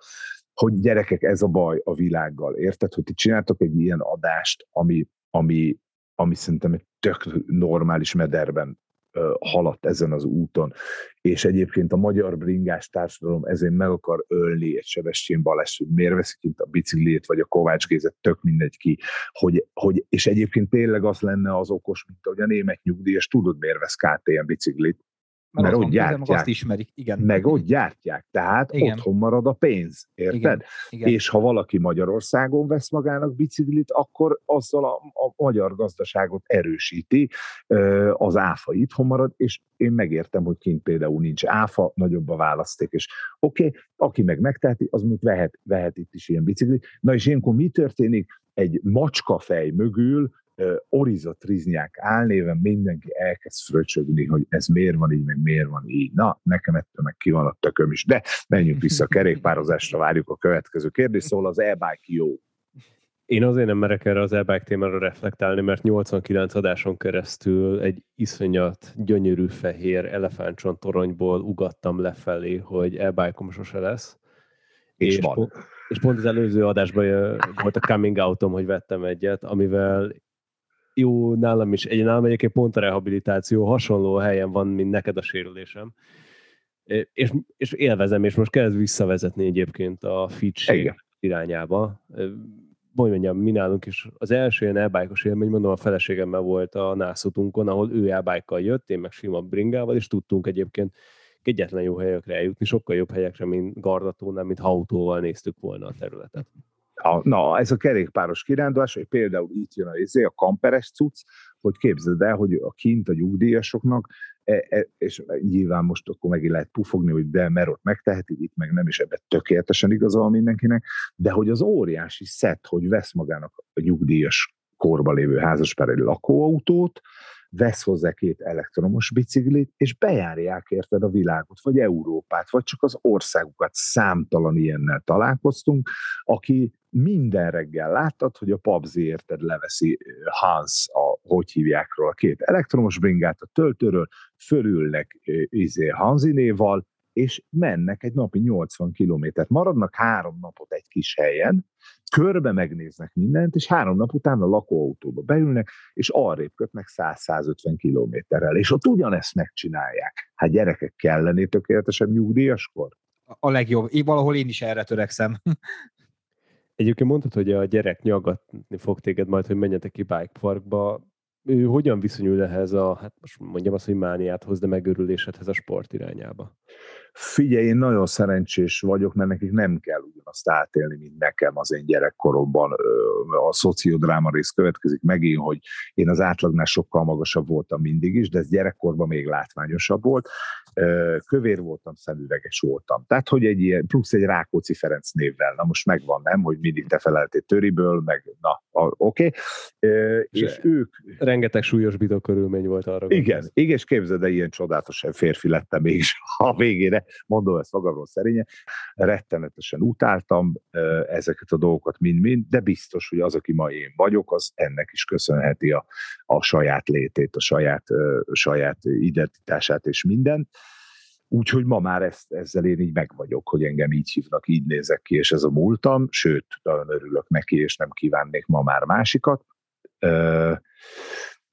hogy gyerekek, ez a baj a világgal, érted? Hogy ti csináltok egy ilyen adást, ami szerintem egy tök normális mederben haladt ezen az úton, és egyébként a magyar bringás társadalom ezért meg akar ölni egy Sebestyén Balázs, hogy miért veszik itt a biciklét, vagy a Kovács Gézet, tök mindegy ki, hogy, és egyébként tényleg az lenne az okos, mint ahogy a német nyugdíjas, tudod, miért vesz KTM biciklit, mert ott gyártják. Meg azt ismerik, igen. Meg ott gyártják, tehát igen. Otthon marad a pénz, érted? Igen. Igen. És ha valaki Magyarországon vesz magának biciklit, akkor azzal a magyar gazdaságot erősíti, az áfa itthon marad, és én megértem, hogy kint például nincs áfa, nagyobb a választék, és oké, aki meg megteheti, az mondjuk vehet itt is ilyen biciklit. Na és ilyenkor mi történik? Egy macskafej mögül Oriza Triznyák álnéven mindenki elkezd fröcsögni, hogy ez miért van így, meg miért van így. Na, nekem ettől meg ki van a tököm is. De menjünk vissza a kerékpározásra, várjuk a következő kérdés. Szóval az e-bike jó. Én azért nem merek erre az e-bike témára reflektálni, mert 89 adáson keresztül egy iszonyat gyönyörű fehér elefántcsontoronyból ugattam lefelé, hogy e-bike-om sose lesz. És van. És pont az előző adásban volt a coming out-om, hogy vettem egyet, amivel jó, nálam egyébként pont a rehabilitáció hasonló helyen van, mint neked a sérülésem. És élvezem, és most kezd visszavezetni egyébként a fitség irányába. Mondjam, mi nálunk is az első ilyen e-bike-os élmény, mondom, a feleségemmel volt a nászutunkon, ahol ő e-bike-kal jött, én meg sima bringával, és tudtunk egyébként egyetlen jó helyekre eljutni, sokkal jobb helyekre, mint Gardatónál, mint ha autóval néztük volna a területet. Na, ez a kerékpáros kirándulás, hogy például itt jön a kamperes cucc, hogy képzeld el, hogy a kint a nyugdíjasoknak, és nyilván most akkor megint lehet pufogni, hogy de mert ott megtehetik, itt meg nem, is ebben tökéletesen igazol mindenkinek, de hogy az óriási szett, hogy vesz magának a nyugdíjas korba lévő házaspár egy lakóautót, vesz hozzá két elektromos biciklit, és bejárják, érted, a világot, vagy Európát, vagy csak az országukat. Számtalan ilyennel találkoztunk, aki minden reggel láttad, hogy a papzi, érted, leveszi Hans, a két elektromos bringát a töltőről, fölülnek Hansinéval, és mennek egy napi 80 kilométert. Maradnak 3 napot egy kis helyen, körbe megnéznek mindent, és 3 nap után a lakóautóba beülnek, és arrébb kötnek 100-150 kilométerrel, és ott ugyanezt megcsinálják. Hát gyerekek, kellene tökéletesen nyugdíjaskor? A legjobb. Valahol én is erre törekszem. Egyébként mondtad, hogy a gyerek nyaggatni fog téged majd, hogy menjetek ki bike parkba. Ő hogyan viszonyul ehhez a, hát most mondjam azt, hogy mániáthoz, de megörülésedhez a sport irányába? Figyelj, én nagyon szerencsés vagyok, mert nekik nem kell ugyanazt átélni, mint nekem az én gyerekkoromban. A szociodráma rész következik megint, hogy én az átlagnál sokkal magasabb voltam mindig is, de ez gyerekkorban még látványosabb volt. Kövér voltam, szemüveges voltam. Tehát, hogy egy ilyen, plusz egy Rákóczi Ferenc névvel. Na most megvan, nem? Hogy mindig te feleltél töriből, meg na, oké. És ők... Rengeteg súlyos bitok körülmény volt arra. Igen, és képzeld el, ilyen csodálatos férfi lettem mégis a végére. Mondom ezt magamról szerényen. Rettenetesen utáltam ezeket a dolgokat mind-mind, de biztos, hogy az, aki ma én vagyok, az ennek is köszönheti a saját létét, a saját identitását és mindent. Úgyhogy ma már ezzel én így megvagyok, hogy engem így hívnak, így nézek ki, és ez a múltam, sőt, nagyon örülök neki, és nem kívánnék ma már másikat.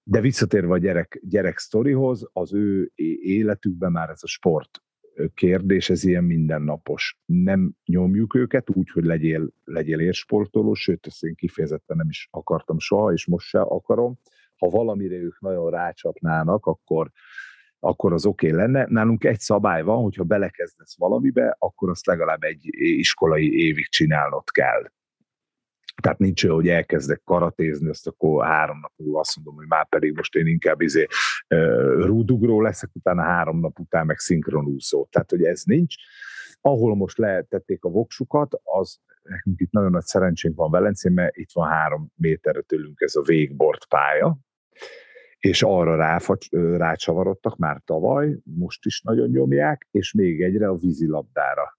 De visszatérve a gyerek sztorihoz, az ő életükben már ez a sport kérdés, ez ilyen mindennapos. Nem nyomjuk őket úgy, hogy legyél érsportoló, sőt, ezt én kifejezetten nem is akartam soha, és most se akarom. Ha valamire ők nagyon rácsapnának, akkor az oké lenne. Nálunk egy szabály van, hogyha belekezdesz valamibe, akkor azt legalább egy iskolai évig csinálnod kell. Tehát nincs olyan, hogy elkezdek karatézni, azt akkor 3 nap múlva azt mondom, hogy már pedig most én inkább rúdugró leszek, utána 3 nap után meg szinkronúszó. Tehát, hogy ez nincs. Ahol most letették a voksukat, az nekünk itt nagyon nagy szerencsénk van Velencén, mert itt van 3 méterre tőlünk ez a wakeboard pálya, és arra rácsavarodtak már tavaly, most is nagyon nyomják, és még egyre a vízilabdára.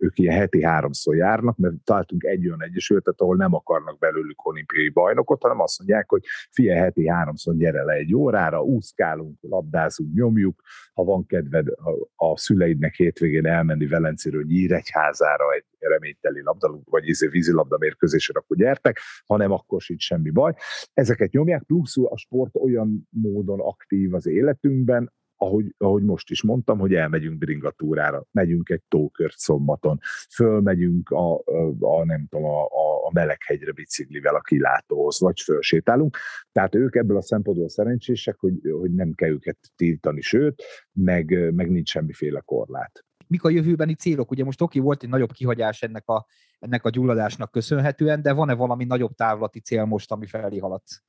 Ők ilyen heti 3-szor járnak, mert találtunk egy olyan egyesületet, ahol nem akarnak belőlük olimpiai bajnokot, hanem azt mondják, hogy figyelj, heti 3-szor gyere le 1 órára, úszkálunk, labdázunk, nyomjuk, ha van kedved a szüleidnek hétvégén elmenni Velencéről Nyíregyházára egy reményteli labdalunk, vagy vízilabda mérkőzésre, akkor gyertek, ha nem, akkor sincs semmi baj. Ezeket nyomják, pluszul a sport olyan módon aktív az életünkben, ahogy most is mondtam, hogy elmegyünk bringatúrára, megyünk egy tókört szombaton, fölmegyünk a Meleghegyre biciklivel a kilátóhoz, vagy fölsétálunk. Tehát ők ebből a szempontból szerencsések, hogy nem kell őket tiltani, sőt, meg nincs semmiféle korlát. Mik a jövőbeni célok? Ugye most oké, volt egy nagyobb kihagyás ennek a gyulladásnak köszönhetően, de van-e valami nagyobb távlati cél most, ami felé haladsz?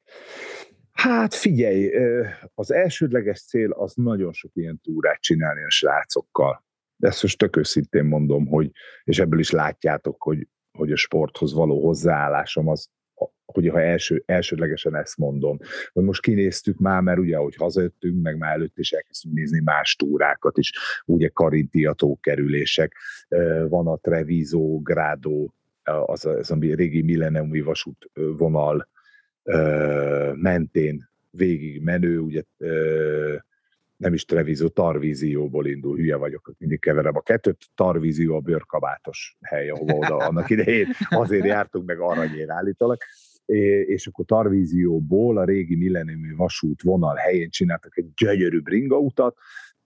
Hát figyelj, az elsődleges cél az nagyon sok ilyen túrát csinálni a srácokkal. Ezt most tök őszintén mondom, és ebből is látjátok, hogy a sporthoz való hozzáállásom az, hogy ha elsődlegesen ezt mondom. Hogy most kinéztük már, mert ugye, ahogy hazajöttünk, meg már előtt is elkezdtünk nézni más túrákat is. Ugye Karintia tókerülések, van a Treviso, Grado, ez a régi millenniumi vasútvonal mentén végig menő, ugye nem is Treviso, Tarvisióból indul, hülye vagyok, mindig keverem a kettőt, Tarvisio a bőrkabátos hely, ahova oda annak idején azért jártunk, meg aranyér állítanak, és akkor Tarvisióból a régi millenniumi vasút vonal helyén csináltak egy gyönyörű bringautat,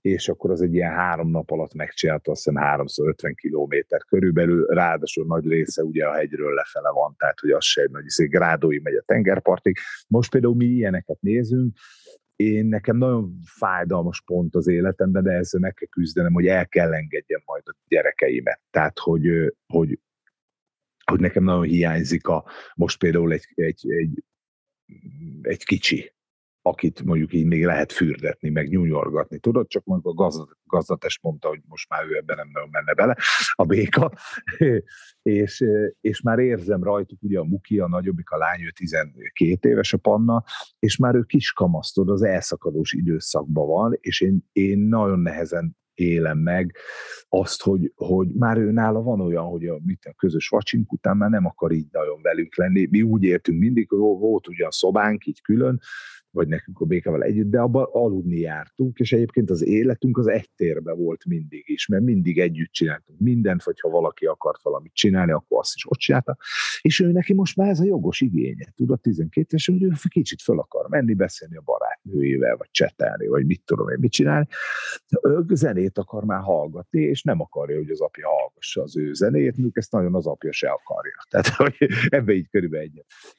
és akkor az egy ilyen 3 nap alatt megcsinálta, azt hiszem 350 kilométer körülbelül, ráadásul nagy része ugye a hegyről lefele van, tehát hogy az se egy nagy, hiszen Grádói megy a tengerpartig. Most például mi ilyeneket nézünk, nekem nagyon fájdalmas pont az életemben, de ezzel meg kell küzdenem, hogy el kell engedjem majd a gyerekeimet. Tehát, hogy nekem nagyon hiányzik most például egy kicsi, akit mondjuk így még lehet fürdetni, meg nyújorgatni, tudod? Csak mondjuk a gazdates mondta, hogy most már ő ebben nem menne bele, a béka. és már érzem rajtuk, ugye a Muki, a nagyobbik, a lány, ő 12 éves a Panna, és már ő kiskamasztod, az elszakadós időszakban van, és én nagyon nehezen élem meg azt, hogy már ő nála van olyan, hogy a közös vacsink után már nem akar így nagyon velünk lenni. Mi úgy értünk mindig, hogy volt ugye a szobánk így külön, vagy nekünk a békával együtt, de abban aludni jártunk, és egyébként az életünk az egy térben volt mindig is, mert mindig együtt csináltunk mindent, vagy ha valaki akart valamit csinálni, akkor azt is ott csinálta, és ő neki most már ez a jogos igénye, tudod, 12 éves, hogy ő kicsit föl akar menni, beszélni a barátnőjével, vagy csetelni, vagy mit tudom én, mit csinálni. Ő zenét akar már hallgatni, és nem akarja, hogy az apja hallgassa az ő zenét, mert ezt nagyon az apja se akarja. Tehát, hogy ebbe így körülbelül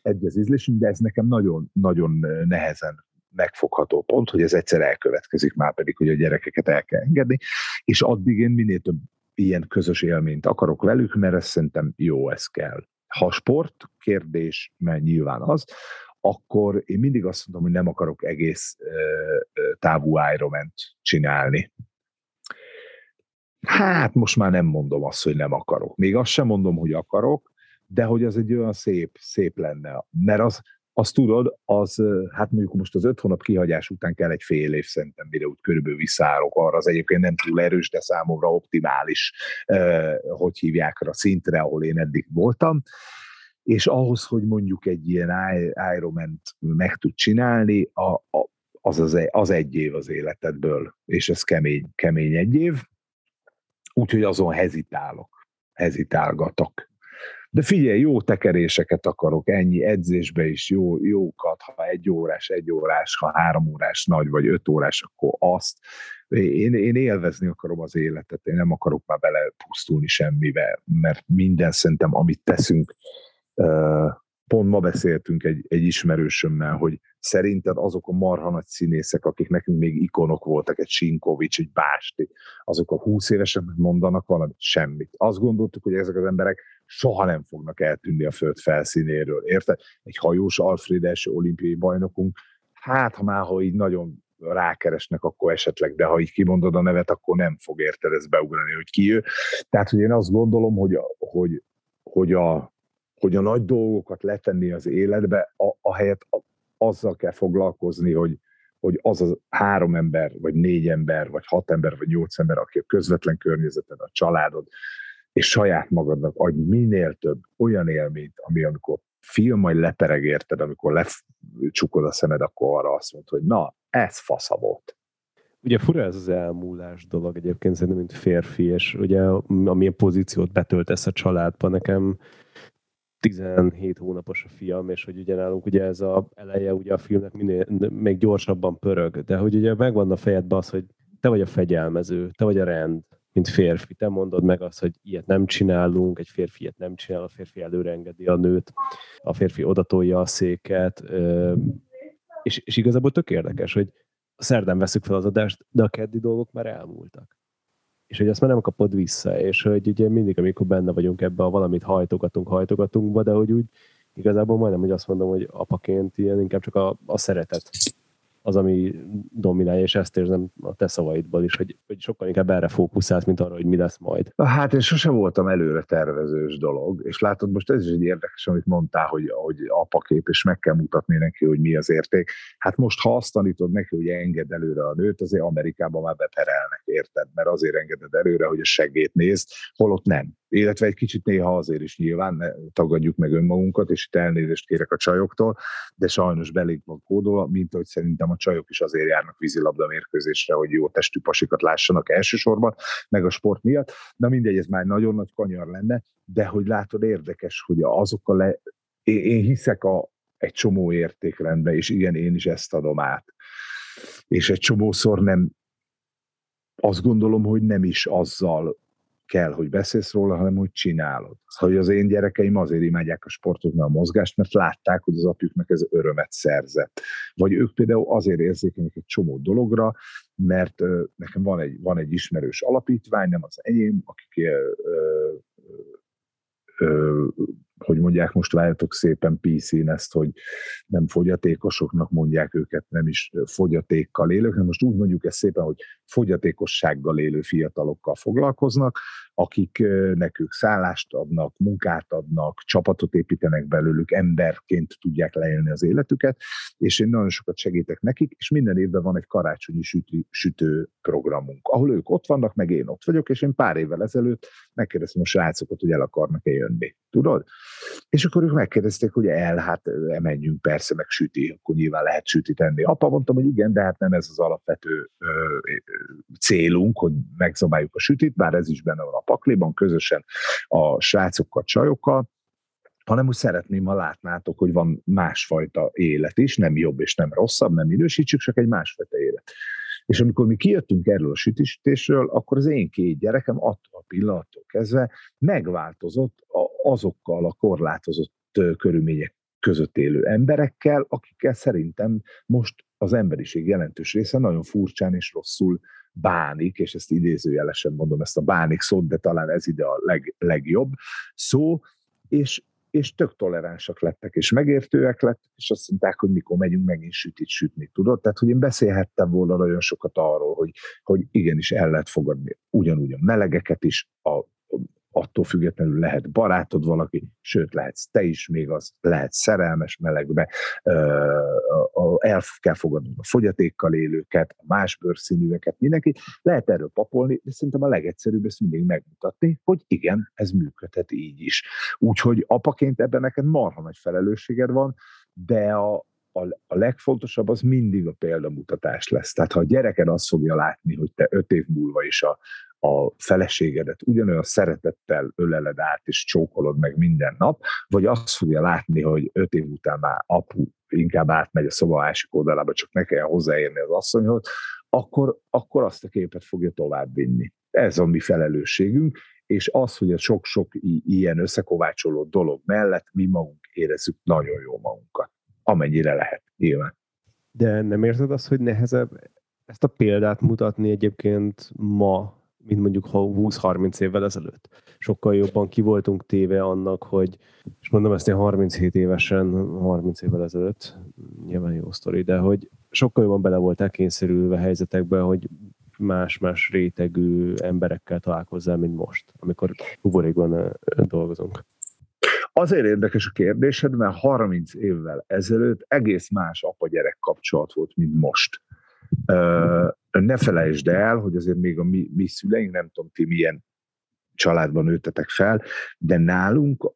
egy az ízlésünk, de ez nekem nagyon, nagyon nehezen megfogható pont, hogy ez egyszer elkövetkezik, már pedig, hogy a gyerekeket el kell engedni, és addig én minél több ilyen közös élményt akarok velük, mert ez szerintem jó, ez kell. Ha sport kérdés, mert nyilván az, akkor én mindig azt mondom, hogy nem akarok egész távú Ironman-t csinálni. Hát most már nem mondom azt, hogy nem akarok. Még azt sem mondom, hogy akarok, de hogy az egy olyan szép lenne, mert azt tudod, hát mondjuk most az 5 hónap kihagyás után kell egy fél év szerintem, mire úgy körülbelül visszaállok arra, az egyébként nem túl erős, de számomra optimális, hogy hívják rá szintre, ahol én eddig voltam, és ahhoz, hogy mondjuk egy ilyen Ironman-t meg tud csinálni, az egy év az életedből, és ez kemény egy év, úgyhogy azon hezitálgatok. De figyelj, jó tekeréseket akarok, ennyi edzésbe is jókat, ha 1 órás, ha 3 órás nagy, vagy 5 órás, akkor azt. Én élvezni akarom az életet, én nem akarok már belepusztulni semmivel, mert minden szerintem, amit teszünk, pont ma beszéltünk egy ismerősömmel, hogy szerinted azok a marha nagy színészek, akik nekünk még ikonok voltak, egy Sinkovics, egy Básti, azok a 20 évesek mondanak valamit, semmit. Azt gondoltuk, hogy ezek az emberek soha nem fognak eltűnni a föld felszínéről, érted? Egy hajós Alfred első olimpiai bajnokunk, hát ha már, ha így nagyon rákeresnek, akkor esetleg, de ha így kimondod a nevet, akkor nem fog érted ezt beugrani, hogy ki ő. Tehát, hogy én azt gondolom, hogy a nagy dolgokat letenni az életbe, ahelyett azzal kell foglalkozni, hogy az a 3 ember, vagy 4 ember, vagy 6 ember, vagy 8 ember, aki a közvetlen környezeted, a családod, és saját magadnak adj minél több olyan élményt, ami amikor film majd lepereg érted, amikor lecsukod a szemed, akkor arra azt mondod, hogy na, ez fasza volt. Ugye fura ez az elmúlás dolog egyébként szerintem, mint férfi, és ugye amilyen pozíciót betöltesz a családba. Nekem 17 hónapos a fiam, és hogy ugye nálunk ugye ez a eleje ugye a filmnek még gyorsabban pörög, de hogy ugye megvan a fejedbe az, hogy te vagy a fegyelmező, te vagy a rend, mint férfi. Te mondod meg azt, hogy ilyet nem csinálunk, egy férfi ilyet nem csinál, a férfi előreengedi a nőt, a férfi odatolja a széket, és igazából tök érdekes, hogy szerdán veszük fel az adást, de a keddi dolgok már elmúltak. És hogy azt már nem kapod vissza, és hogy ugye mindig, amikor benne vagyunk ebbe a valamit hajtogatunk, de hogy úgy igazából majdnem, hogy azt mondom, hogy apaként ilyen inkább csak a szeretet az, ami dominálja, és ezt érzem a te szavaidból is, hogy sokkal inkább erre fókuszálsz, mint arra, hogy mi lesz majd. Hát én sose voltam előre tervezős dolog, és látod, most ez is egy érdekes, amit mondtál, hogy apakép, és meg kell mutatni neki, hogy mi az érték. Hát most, ha azt tanítod neki, hogy engedd előre a nőt, azért Amerikában már beperelnek, érted? Mert azért engeded előre, hogy a seggét nézd, holott nem. Illetve egy kicsit néha azért is nyilván, ne tagadjuk meg önmagunkat, és itt elnézést kérek a csajoktól, de sajnos belénk van kódolva, mint ahogy szerintem a csajok is azért járnak vízilabda mérkőzésre, hogy jó testű pasikat lássanak elsősorban, meg a sport miatt. Na mindegy, ez már nagyon nagy kanyar lenne, de hogy látod, érdekes, hogy én hiszek egy csomó értékrendbe, és igen, én is ezt adom át. És egy csomószor nem, azt gondolom, hogy nem is azzal kell, hogy beszélsz róla, hanem hogy csinálod. Hogy az én gyerekeim azért imádják a sportot, meg a mozgást, mert látták, hogy az apjuknak ez örömet szerzett. Vagy ők például azért érzékenyek egy csomó dologra, mert nekem van egy ismerős alapítvány, nem az enyém, akik hogy mondják, most váljatok szépen PC-n ezt, hogy nem fogyatékosoknak mondják őket, nem is fogyatékkal élők, hanem most úgy mondjuk ezt szépen, hogy fogyatékossággal élő fiatalokkal foglalkoznak, akik nekük szállást adnak, munkát adnak, csapatot építenek belőlük, emberként tudják leélni az életüket, és én nagyon sokat segítek nekik, és minden évben van egy karácsonyi sütő programunk, ahol ők ott vannak, meg én ott vagyok, és én pár évvel ezelőtt megkérdeztem a srácokat, hogy el akarnak-e jönni. Tudod? És akkor ők megkérdezték, hogy hát menjünk persze, meg süti, akkor nyilván lehet sütit enni. Apa, mondtam, hogy igen, de hát nem ez az alapvető célunk, hogy megzabáljuk a sütit, bár ez is benne van a pakliban, közösen a srácokkal, csajokkal, hanem úgy szeretném, ha látnátok, hogy van másfajta élet is, nem jobb és nem rosszabb, nem minősítsük, csak egy másfajta élet. És amikor mi kijöttünk erről a sütésről, akkor az én 2 gyerekem attól a pillanattól kezdve megváltozott azokkal a korlátozott körülmények között élő emberekkel, akikkel szerintem most az emberiség jelentős része nagyon furcsán és rosszul bánik, és ezt idézőjelesen mondom, ezt a bánik szót, de talán ez ide a legjobb szó, és tök toleránsak lettek, és megértőek lettek, és azt mondták, hogy mikor megyünk megint sütni, tudod? Tehát, hogy én beszélhettem volna nagyon sokat arról, hogy igenis el lehet fogadni ugyanúgy a melegeket is, attól függetlenül lehet barátod valaki, sőt, lehetsz te is, még az lehet szerelmes melegbe, el kell fogadnod a fogyatékkal élőket, a más bőrszínűeket, mindenkit, lehet erről papolni, de szerintem a legegyszerűbb ezt mindig megmutatni, hogy igen, ez működhet így is. Úgyhogy apaként ebben neked marha nagy felelősséged van, de a legfontosabb az mindig a példamutatás lesz. Tehát ha a gyereked azt fogja látni, hogy te 5 év múlva is a feleségedet ugyanolyan szeretettel öleled át és csókolod meg minden nap, vagy azt fogja látni, hogy 5 év után már apu inkább átmegy a szoba másik oldalába, csak ne kelljen hozzáérni az asszonyhoz, akkor azt a képet fogja továbbvinni. Ez a mi felelősségünk, és az, hogy a sok-sok ilyen összekovácsoló dolog mellett mi magunk érezzük nagyon jól magunkat. Amennyire lehet, nyilván. De nem érzed azt, hogy nehezebb ezt a példát mutatni egyébként ma, mint mondjuk 20-30 évvel ezelőtt. Sokkal jobban ki voltunk téve annak, hogy, és mondom ezt én 37 évesen, 30 évvel ezelőtt, nyilván jó sztori, de hogy sokkal jobban bele voltál kényszerülve helyzetekbe, hogy más-más rétegű emberekkel találkozzál, mint most, amikor buborékban dolgozunk. Azért érdekes a kérdésed, mert 30 évvel ezelőtt egész más apa-gyerek kapcsolat volt, mint most. Ne felejtsd el, hogy azért még a mi szüleink, nem tudom ti milyen családban nőttetek fel, de nálunk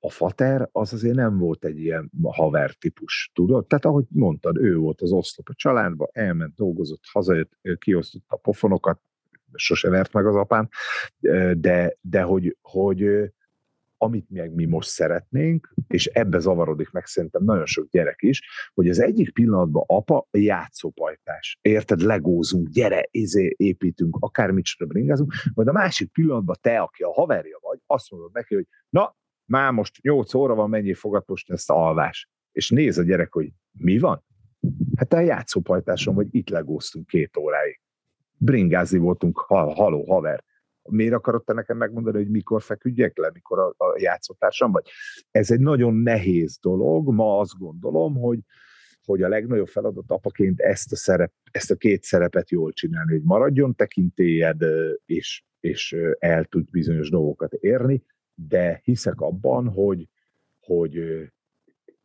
a fater az azért nem volt egy ilyen haver típus, tudod? Tehát ahogy mondtad, ő volt az oszlop a családban, elment, dolgozott, hazajött, kiosztotta a pofonokat, sose vert meg az apám, de hogy amit még mi most szeretnénk, és ebbe zavarodik meg szerintem nagyon sok gyerek is, hogy az egyik pillanatban apa játszópajtás. Érted? Legózunk, gyere, építünk, akármit sem bringázunk, majd a másik pillanatban te, aki a haverja vagy, azt mondod neki, hogy na, már most 8 óra van, mennyi fogad most ezt alvás. És néz a gyerek, hogy mi van? Hát a játszópajtáson, hogy itt legóztunk 2 óráig. Bringázni voltunk, haló, haver. Miért akarod te nekem megmondani, hogy mikor feküdjek le, mikor a játszótársam vagy? Ez egy nagyon nehéz dolog. Ma azt gondolom, hogy a legnagyobb feladat apaként ezt a két szerepet jól csinálni, hogy maradjon tekintélyed, és el tud bizonyos dolgokat érni, de hiszek abban,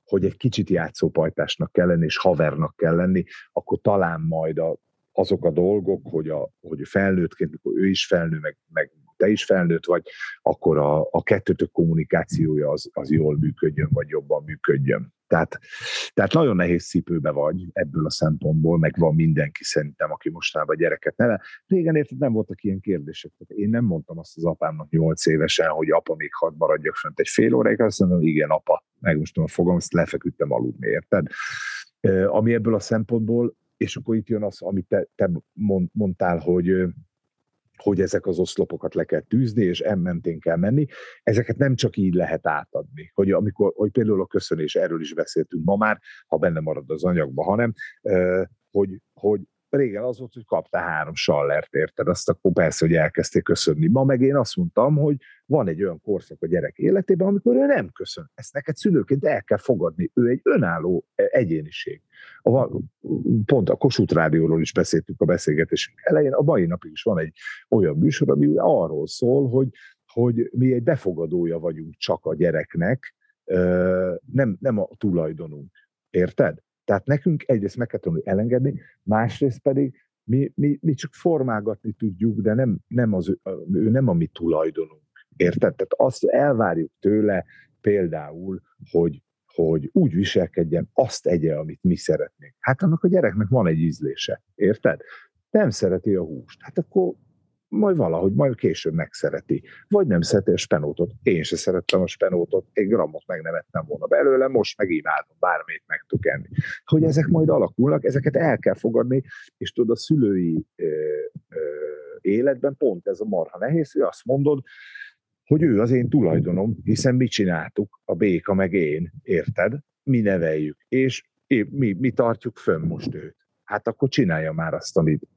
hogy egy kicsit játszópajtásnak kell lenni, és havernak kell lenni, akkor talán majd azok a dolgok, hogy felnőttként, mikor ő is felnő, meg te is felnőtt vagy, akkor a kettőtök kommunikációja az jól működjön, vagy jobban működjön. Tehát nagyon nehéz cipőbe vagy ebből a szempontból, meg van mindenki szerintem, aki mostanában a gyereket nevel. Régen érted, nem voltak ilyen kérdések. Tehát én nem mondtam azt az apámnak 8 évesen, hogy apa, még 6 maradjak fönt egy fél óráig, azt mondom, igen, apa, megmostom a fogam, ezt lefeküdtem aludni, érted? Ami ebből a szempontból, és akkor itt jön az, amit te mondtál, hogy ezek az oszlopokat le kell tűzni, és mentén kell menni. Ezeket nem csak így lehet átadni. Hogy például a köszönés, erről is beszéltünk ma már, ha benne marad az anyagba, hanem, hogy régen az volt, hogy kaptál 3 sallert, érted? Azt akkor persze, hogy elkezdték köszönni. Ma meg én azt mondtam, hogy van egy olyan korszak a gyerek életében, amikor ő nem köszön. Ezt neked szülőként el kell fogadni. Ő egy önálló egyéniség. Pont a Kossuth rádióról is beszéltünk a beszélgetésünk elején. A mai napig is van egy olyan műsor, ami arról szól, hogy mi egy befogadója vagyunk csak a gyereknek, nem a tulajdonunk. Érted? Tehát nekünk egyrészt meg kell tudni elengedni, másrészt pedig mi csak formálgatni tudjuk, de ő nem a mi tulajdonunk. Érted? Tehát azt elvárjuk tőle például, hogy úgy viselkedjen, azt egye, amit mi szeretnénk. Hát annak a gyereknek van egy ízlése. Érted? Nem szereti a húst. Hát akkor majd később megszereti. Vagy nem szereti a spenótot. Én se szerettem a spenótot, egy grammot meg nem ettem volna belőle, most meg imádom, bármelyik meg tudok enni. Hogy ezek majd alakulnak, ezeket el kell fogadni, és tudod, a szülői életben pont ez a marha nehéz, hogy azt mondod, hogy ő az én tulajdonom, hiszen mi csináltuk, a béka meg én, érted? Mi neveljük, és mi tartjuk fönn most őt. Hát akkor csinálja már azt, amit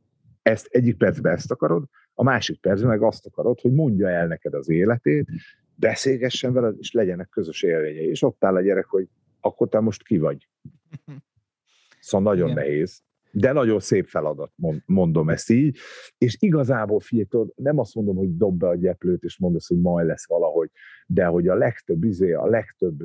ezt egyik percben ezt akarod, a másik percben meg azt akarod, hogy mondja el neked az életét, beszélgessen veled, és legyenek közös élményei. És ott áll a gyerek, hogy akkor te most ki vagy. Szóval nagyon nehéz. De nagyon szép feladat, mondom ezt így, és igazából figyelj, nem azt mondom, hogy dobd be a gyeplőt, és mondd azt, hogy majd lesz valahogy, de hogy a legtöbb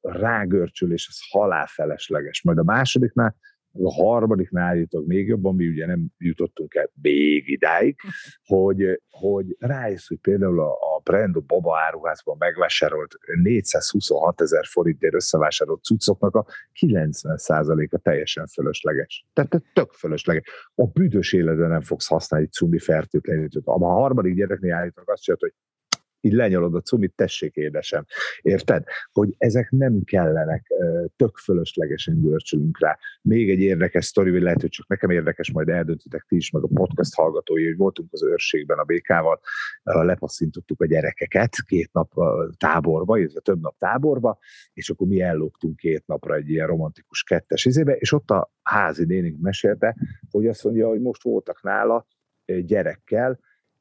rágörcsülés, az halálfelesleges. Majd a másodiknál, a harmadiknál jutok még jobban, mi ugye nem jutottunk el még idáig, hogy rájössz, hogy például a Brando Baba áruházban megvásárolt 426 000 forintért összevásárolt cuccoknak a 90%-a teljesen fölösleges. Tehát tök fölösleges. A büdös életben nem fogsz használni cumi fertőtlenítőt. A harmadik gyereknél állítanak azt csinált, hogy így lenyalod a cumit, tessék édesem. Érted? Hogy ezek nem kellenek, tök fölöslegesen görcsülünk rá. Még egy érdekes sztori, vagy lehet, hogy csak nekem érdekes, majd eldöntitek ti is, meg a podcast hallgatói, hogy voltunk az őrségben a békával, lepasszintottuk a gyerekeket 2 nap táborba, illetve több nap táborba, és akkor mi elloptunk 2 napra egy ilyen romantikus 2-es izébe, és ott a házi nénink mesélte, hogy azt mondja, hogy most voltak nála gyerekkel,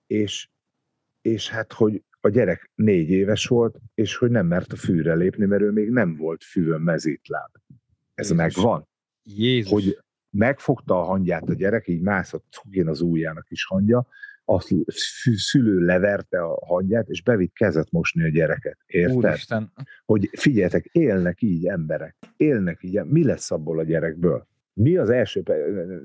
és hát, hogy a gyerek 4 éves volt, és hogy nem mert a fűre lépni, mert ő még nem volt fűvön mezítláb. Ez megvan. Jézus. Hogy megfogta a hangyát a gyerek, így mászott cugén az ujján a kis hangya, a szülő leverte a hangyát, és bevitt kezet mosni a gyereket. Érted? Úristen. Hogy figyeljetek, élnek így emberek. Élnek így. Mi lesz abból a gyerekből? Mi az első,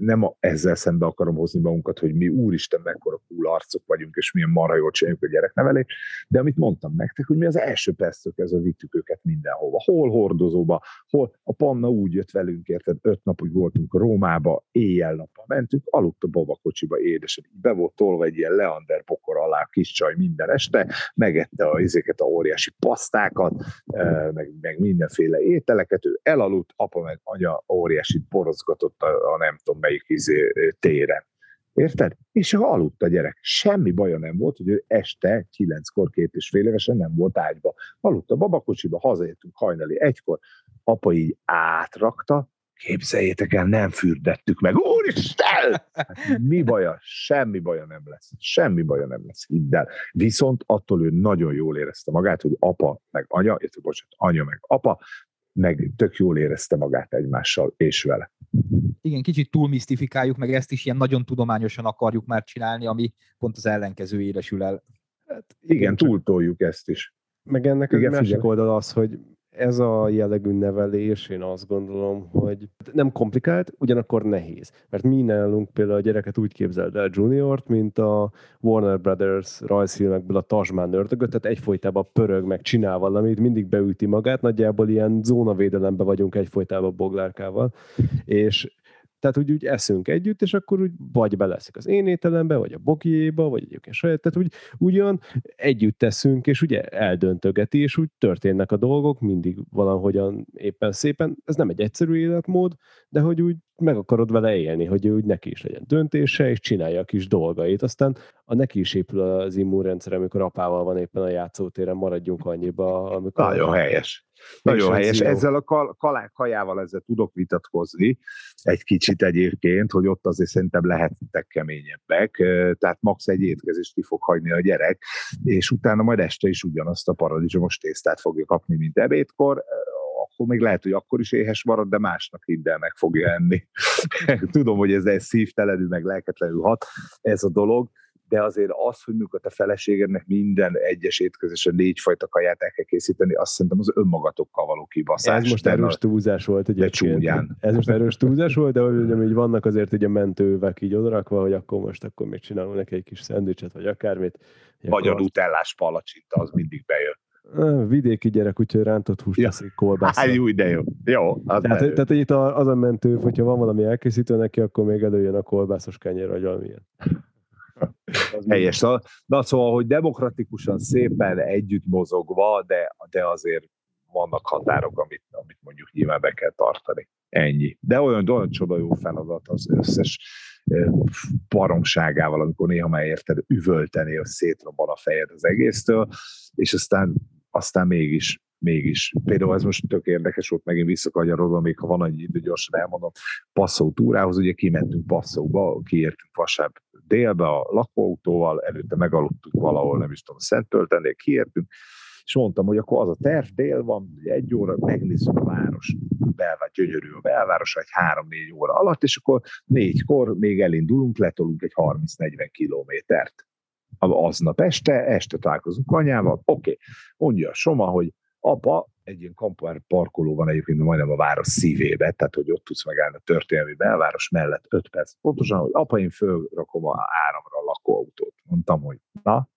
nem ezzel szembe akarom hozni magunkat, hogy mi úristen mekkora cool arcok vagyunk, és milyen marha jól csináljuk a gyereknevelést, de amit mondtam nektek, hogy mi az első perctől kezdve vittük őket mindenhova. Hol hordozóba, hol a Panna úgy jött velünk, érted, 5 napig voltunk Rómába, éjjel-nappal mentünk, aludt a babakocsiba édesen, be volt tolva egy ilyen leander bokor alá, kis csaj minden este, megette a izéket, a óriási pasztákat, meg mindenféle ételeket, ő elaludt, apa meg anya óriási boroz a nem tudom melyik téren. Érted? És aludt a gyerek. Semmi baja nem volt, hogy ő este 9-kor 2,5 évesen nem volt ágyba. Aludt a babakocsiba, hazajöttünk hajnali 1-kor, apa így átrakta, képzeljétek el, nem fürdettük meg. Úristen! Hát mi baja? Semmi baja nem lesz. Semmi baja nem lesz. Hidd el. Viszont attól ő nagyon jól érezte magát, hogy apa meg anya, anya meg apa, meg tök jól érezte magát egymással és vele. Igen, kicsit túlmisztifikáljuk, meg ezt is ilyen nagyon tudományosan akarjuk már csinálni, ami pont az ellenkezőjére sül el. Hát, igen, túltoljuk ezt is. Meg ennek a másik oldal az, hogy ez a jellegű nevelés, én azt gondolom, hogy nem komplikált, ugyanakkor nehéz. Mert mi nálunk például a gyereket úgy képzeld el Juniort, mint a Warner Brothers rajzfilmekből a Tasman ördögöt, tehát egyfolytában pörög, meg csinál valamit, mindig beüti magát, nagyjából ilyen zónavédelemben vagyunk egyfolytában Boglárkával, és tehát úgy eszünk együtt, és akkor úgy vagy beleszik az én ételembe, vagy a bokiéba, vagy egyébként saját, tehát úgy olyan együtt teszünk, és ugye eldöntögeti, és úgy történnek a dolgok, mindig valahogyan éppen szépen. Ez nem egy egyszerű életmód, de hogy úgy meg akarod vele élni, hogy úgy neki is legyen döntése, és csinálja a kis dolgait. Aztán a neki is épül az immunrendszer, amikor apával van éppen a játszótéren, maradjunk annyiba. Amikor nagyon helyes. Nagyon helyes. Ezzel a kalákkajával ezzel tudok vitatkozni egy kicsit egyébként, hogy ott azért szerintem lehettek keményebbek, tehát max. Egy étkezést ki fog hagyni a gyerek, és utána majd este is ugyanazt a paradicsomos tésztát fogja kapni, mint ebédkor, akkor még lehet, hogy akkor is éhes marad, de másnak hiddel meg fogja enni. Tudom, hogy ez szívtelenül, meg lelketlenül hat ez a dolog, de azért az, hogy mikor a feleségednek minden egyes étkezésen 4 fajta kaját el kell készíteni, azt szerintem az önmagatokkal való kibaszás. Ez most erős túlzás volt egyébként. Ez most erős túlzás volt, de hogy vannak azért ugye mentővek így odarakva, hogy akkor még csinálunk neki egy kis szendvicset, vagy akármit. Vagy a nutellás palacsinta, az mindig bejön. Vidéki gyerek, úgyhogy rántott húst teszik kolbászra. Jó, de jó. Jó az tehát itt az a mentő, hogyha van valami elkészítő neki, akkor még előjön a kolbászos kenyér, vagy valamilyen. Helyes. Na szóval, hogy demokratikusan szépen együtt mozogva, de azért vannak határok, amit mondjuk nyilván be kell tartani. Ennyi. De olyan csoda jó feladat az összes baromságával, amikor néha már érted üvölteni, hogy szétrobban a fejed az egésztől, és aztán mégis. Például ez most tök érdekes volt, megint visszakagyarodva, még ha van annyi idő, gyorsan elmondom, Passau túrához, ugye kimentünk Passauba, kiértünk vasárnap délbe a lakóautóval, előtte megaludtunk valahol, nem is tudom, Szentpöltennél kiértünk, és mondtam, hogy akkor az a terv, dél van, 1 óra, megnézzük a város, gyönyörű a belváros, vagy 3-4 óra alatt, és akkor 4-kor még elindulunk, letolunk egy 30-40 kilométert. Aznap este találkozunk anyával, oké. Mondja a Soma, hogy apa, egy ilyen kampárparkoló van egyébként majdnem a város szívébe, tehát hogy ott tudsz megállni a történelmi belváros mellett 5 perc. Pontosan, hogy apa, én fölrakom a áramra a lakóautót. Mondtam, hogy na,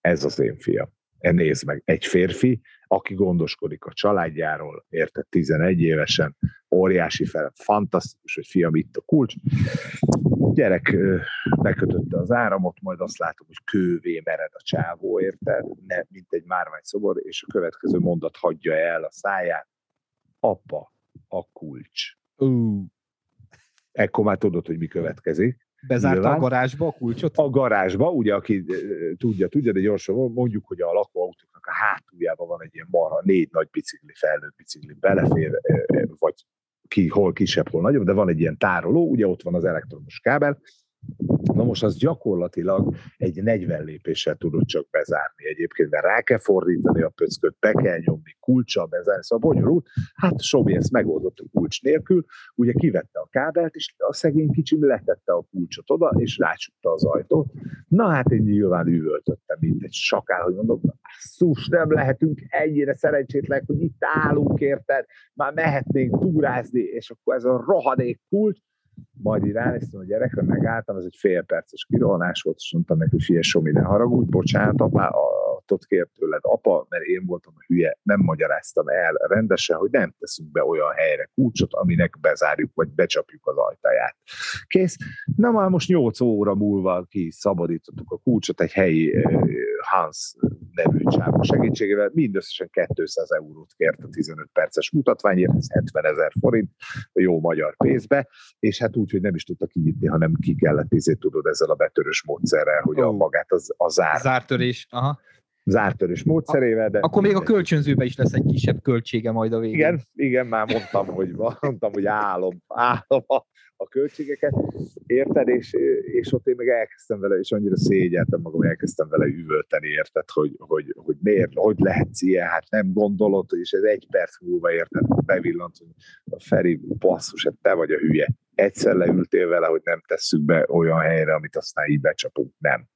ez az én fiam. Nézd meg, egy férfi, aki gondoskodik a családjáról, érted, 11 évesen, óriási feladat, fantasztikus, hogy fiam, itt a kulcs. Gyerek bekötötte az áramot, majd azt látom, hogy kővé mered a csávó, érted, mint egy márványszobor, és a következő mondat hagyja el a száját. Apa, a kulcs. Ekkor már tudod, hogy mi következik. Bezárta a garázsba a kulcsot? A garázsba, ugye, aki tudja, de gyorsan mondjuk, hogy a lakóautóknak a hátuljában van egy ilyen marha, 4 nagy bicikli, felnőtt bicikli, belefér, vagy hol kisebb, hol nagyobb, de van egy ilyen tároló, ugye ott van az elektromos kábel, Na most az gyakorlatilag egy 40 lépéssel tudod csak bezárni egyébként, mert rá kell fordítani a pöcköt, be kell nyomni, kulcssal bezárni, szóval bonyolult. Hát Sobi ezt megoldott a kulcs nélkül, ugye kivette a kábelt, és a szegény kicsim letette a kulcsot oda, és rácsukta az ajtót. Na hát én nyilván üvöltöttem, mint egy sakál, hogy mondom, szus, nem lehetünk ennyire szerencsétlenek, hogy itt állunk, érted, már mehetnénk túrázni, és akkor ez a rohadék kulcs. Majd így ránéztem a gyerekre, megálltam, ez egy fél perces kirohanás volt, és mondtam neki, hogy Somi, ne haragudj, bocsánat, apá, ott kért tőled, apa, mert én voltam a hülye, nem magyaráztam el rendesen, hogy nem teszünk be olyan helyre kulcsot, aminek bezárjuk, vagy becsapjuk az ajtaját. Kész. Na már most 8 óra múlva kiszabadítottuk a kulcsot egy helyi Hans nevű csávó segítségével, mindösszesen 200 eurót kért a 15 perces mutatványért, ez 70 000 forint, jó magyar pénzbe, és hát úgy, hogy nem is tudta kinyitni, hanem ki kellett tudod ezzel a betörös módszerrel, hogy a magát a zártörés, aha. Zártörös módszerével, de... Akkor még a kölcsönzőben is lesz egy kisebb költsége majd a végén. Igen, igen, már mondtam, hogy állom a költségeket, érted, és ott én meg elkezdtem vele, és annyira szégyeltem magam, elkezdtem vele üvölteni, érted, hogy miért, hogy lehetsz ilyen, hát nem gondolod, és ez egy perc múlva, érted, bevillant, hogy a Feri, basszus, hát te vagy a hülye. Egyszer leültél vele, hogy nem tesszük be olyan helyre, amit aztán így becsapunk, nem.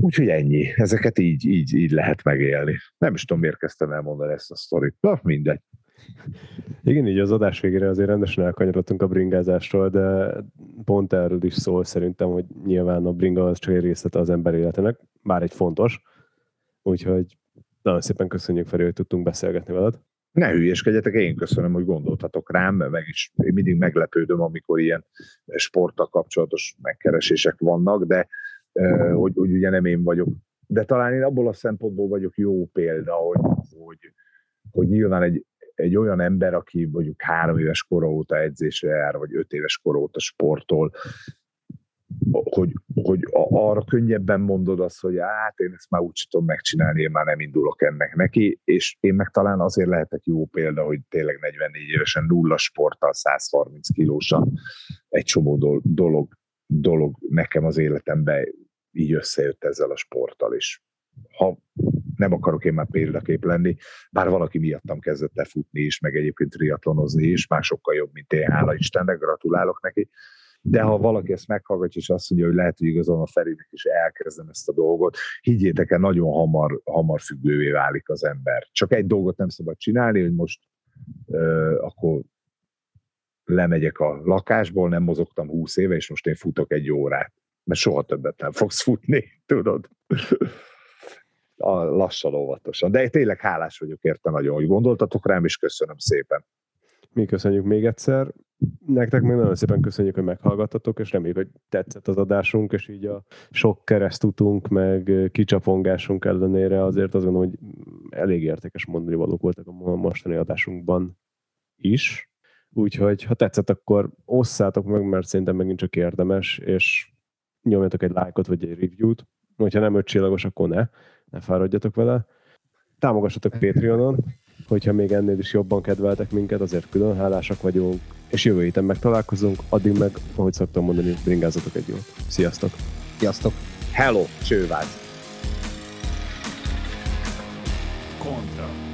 Úgyhogy ennyi. Ezeket így lehet megélni. Nem is tudom, miért kezdtem elmondani ezt a sztorit. Na, mindegy. Igen, így az adás végére azért rendesen elkanyarodtunk a bringázástól, de pont erről is szól szerintem, hogy nyilván a bringa az csak egy részlete az ember életének, bár egy fontos. Úgyhogy nagyon szépen köszönjük, Feri, hogy tudtunk beszélgetni veled. Ne hülyéskedjetek, én köszönöm, hogy gondoltatok rám, meg is én mindig meglepődöm, amikor ilyen sporttal kapcsolatos megkeresések vannak, de hogy ugye nem én vagyok. De talán én abból a szempontból vagyok jó példa, hogy nyilván egy olyan ember, aki mondjuk 3 éves kora óta edzésre jár, vagy 5 éves kora óta sportol, hogy arra könnyebben mondod azt, hogy hát én ezt már úgy tudom megcsinálni, én már nem indulok ennek neki, és én meg talán azért lehetek jó példa, hogy tényleg 44 évesen nulla sporttal, 130 kilósan egy csomó dolog nekem az életemben így összejött ezzel a sporttal, és ha nem akarok én már példakép lenni, bár valaki miattam kezdett lefutni is, meg egyébként triatlonozni is, már sokkal jobb, mint én, hála Istennek, gratulálok neki, de ha valaki ezt meghallgatja, és azt mondja, hogy lehet, hogy igazán a Ferinek is elkezdem ezt a dolgot, higgyétek el, nagyon hamar függővé válik az ember. Csak egy dolgot nem szabad csinálni, hogy most akkor lemegyek a lakásból, nem mozogtam 20 éve, és most én futok 1 órát. Mert soha többet nem fogsz futni, tudod? Lassan, óvatosan. De tényleg hálás vagyok érte nagyon, hogy gondoltatok rám, és köszönöm szépen. Mi köszönjük még egyszer. Nektek még nagyon szépen köszönjük, hogy meghallgattatok, és reméljük, hogy tetszett az adásunk, és így a sok keresztutunk, meg kicsapongásunk ellenére azért azt gondolom, hogy elég értékes mondani valók voltak a mostani adásunkban is. Úgyhogy, ha tetszett, akkor osszátok meg, mert szerintem megint csak érdemes, és nyomjatok egy lájkot, vagy egy review-t. Hogyha nem 5 csillagos, akkor ne fáradjatok vele. Támogassatok Patreonon, hogyha még ennél is jobban kedveltek minket, azért külön hálásak vagyunk, és jövő héten megtalálkozunk, addig meg, ahogy szoktam mondani, bringázatok egy jót. Sziasztok! Sziasztok! Hello, csővágy! Kontra.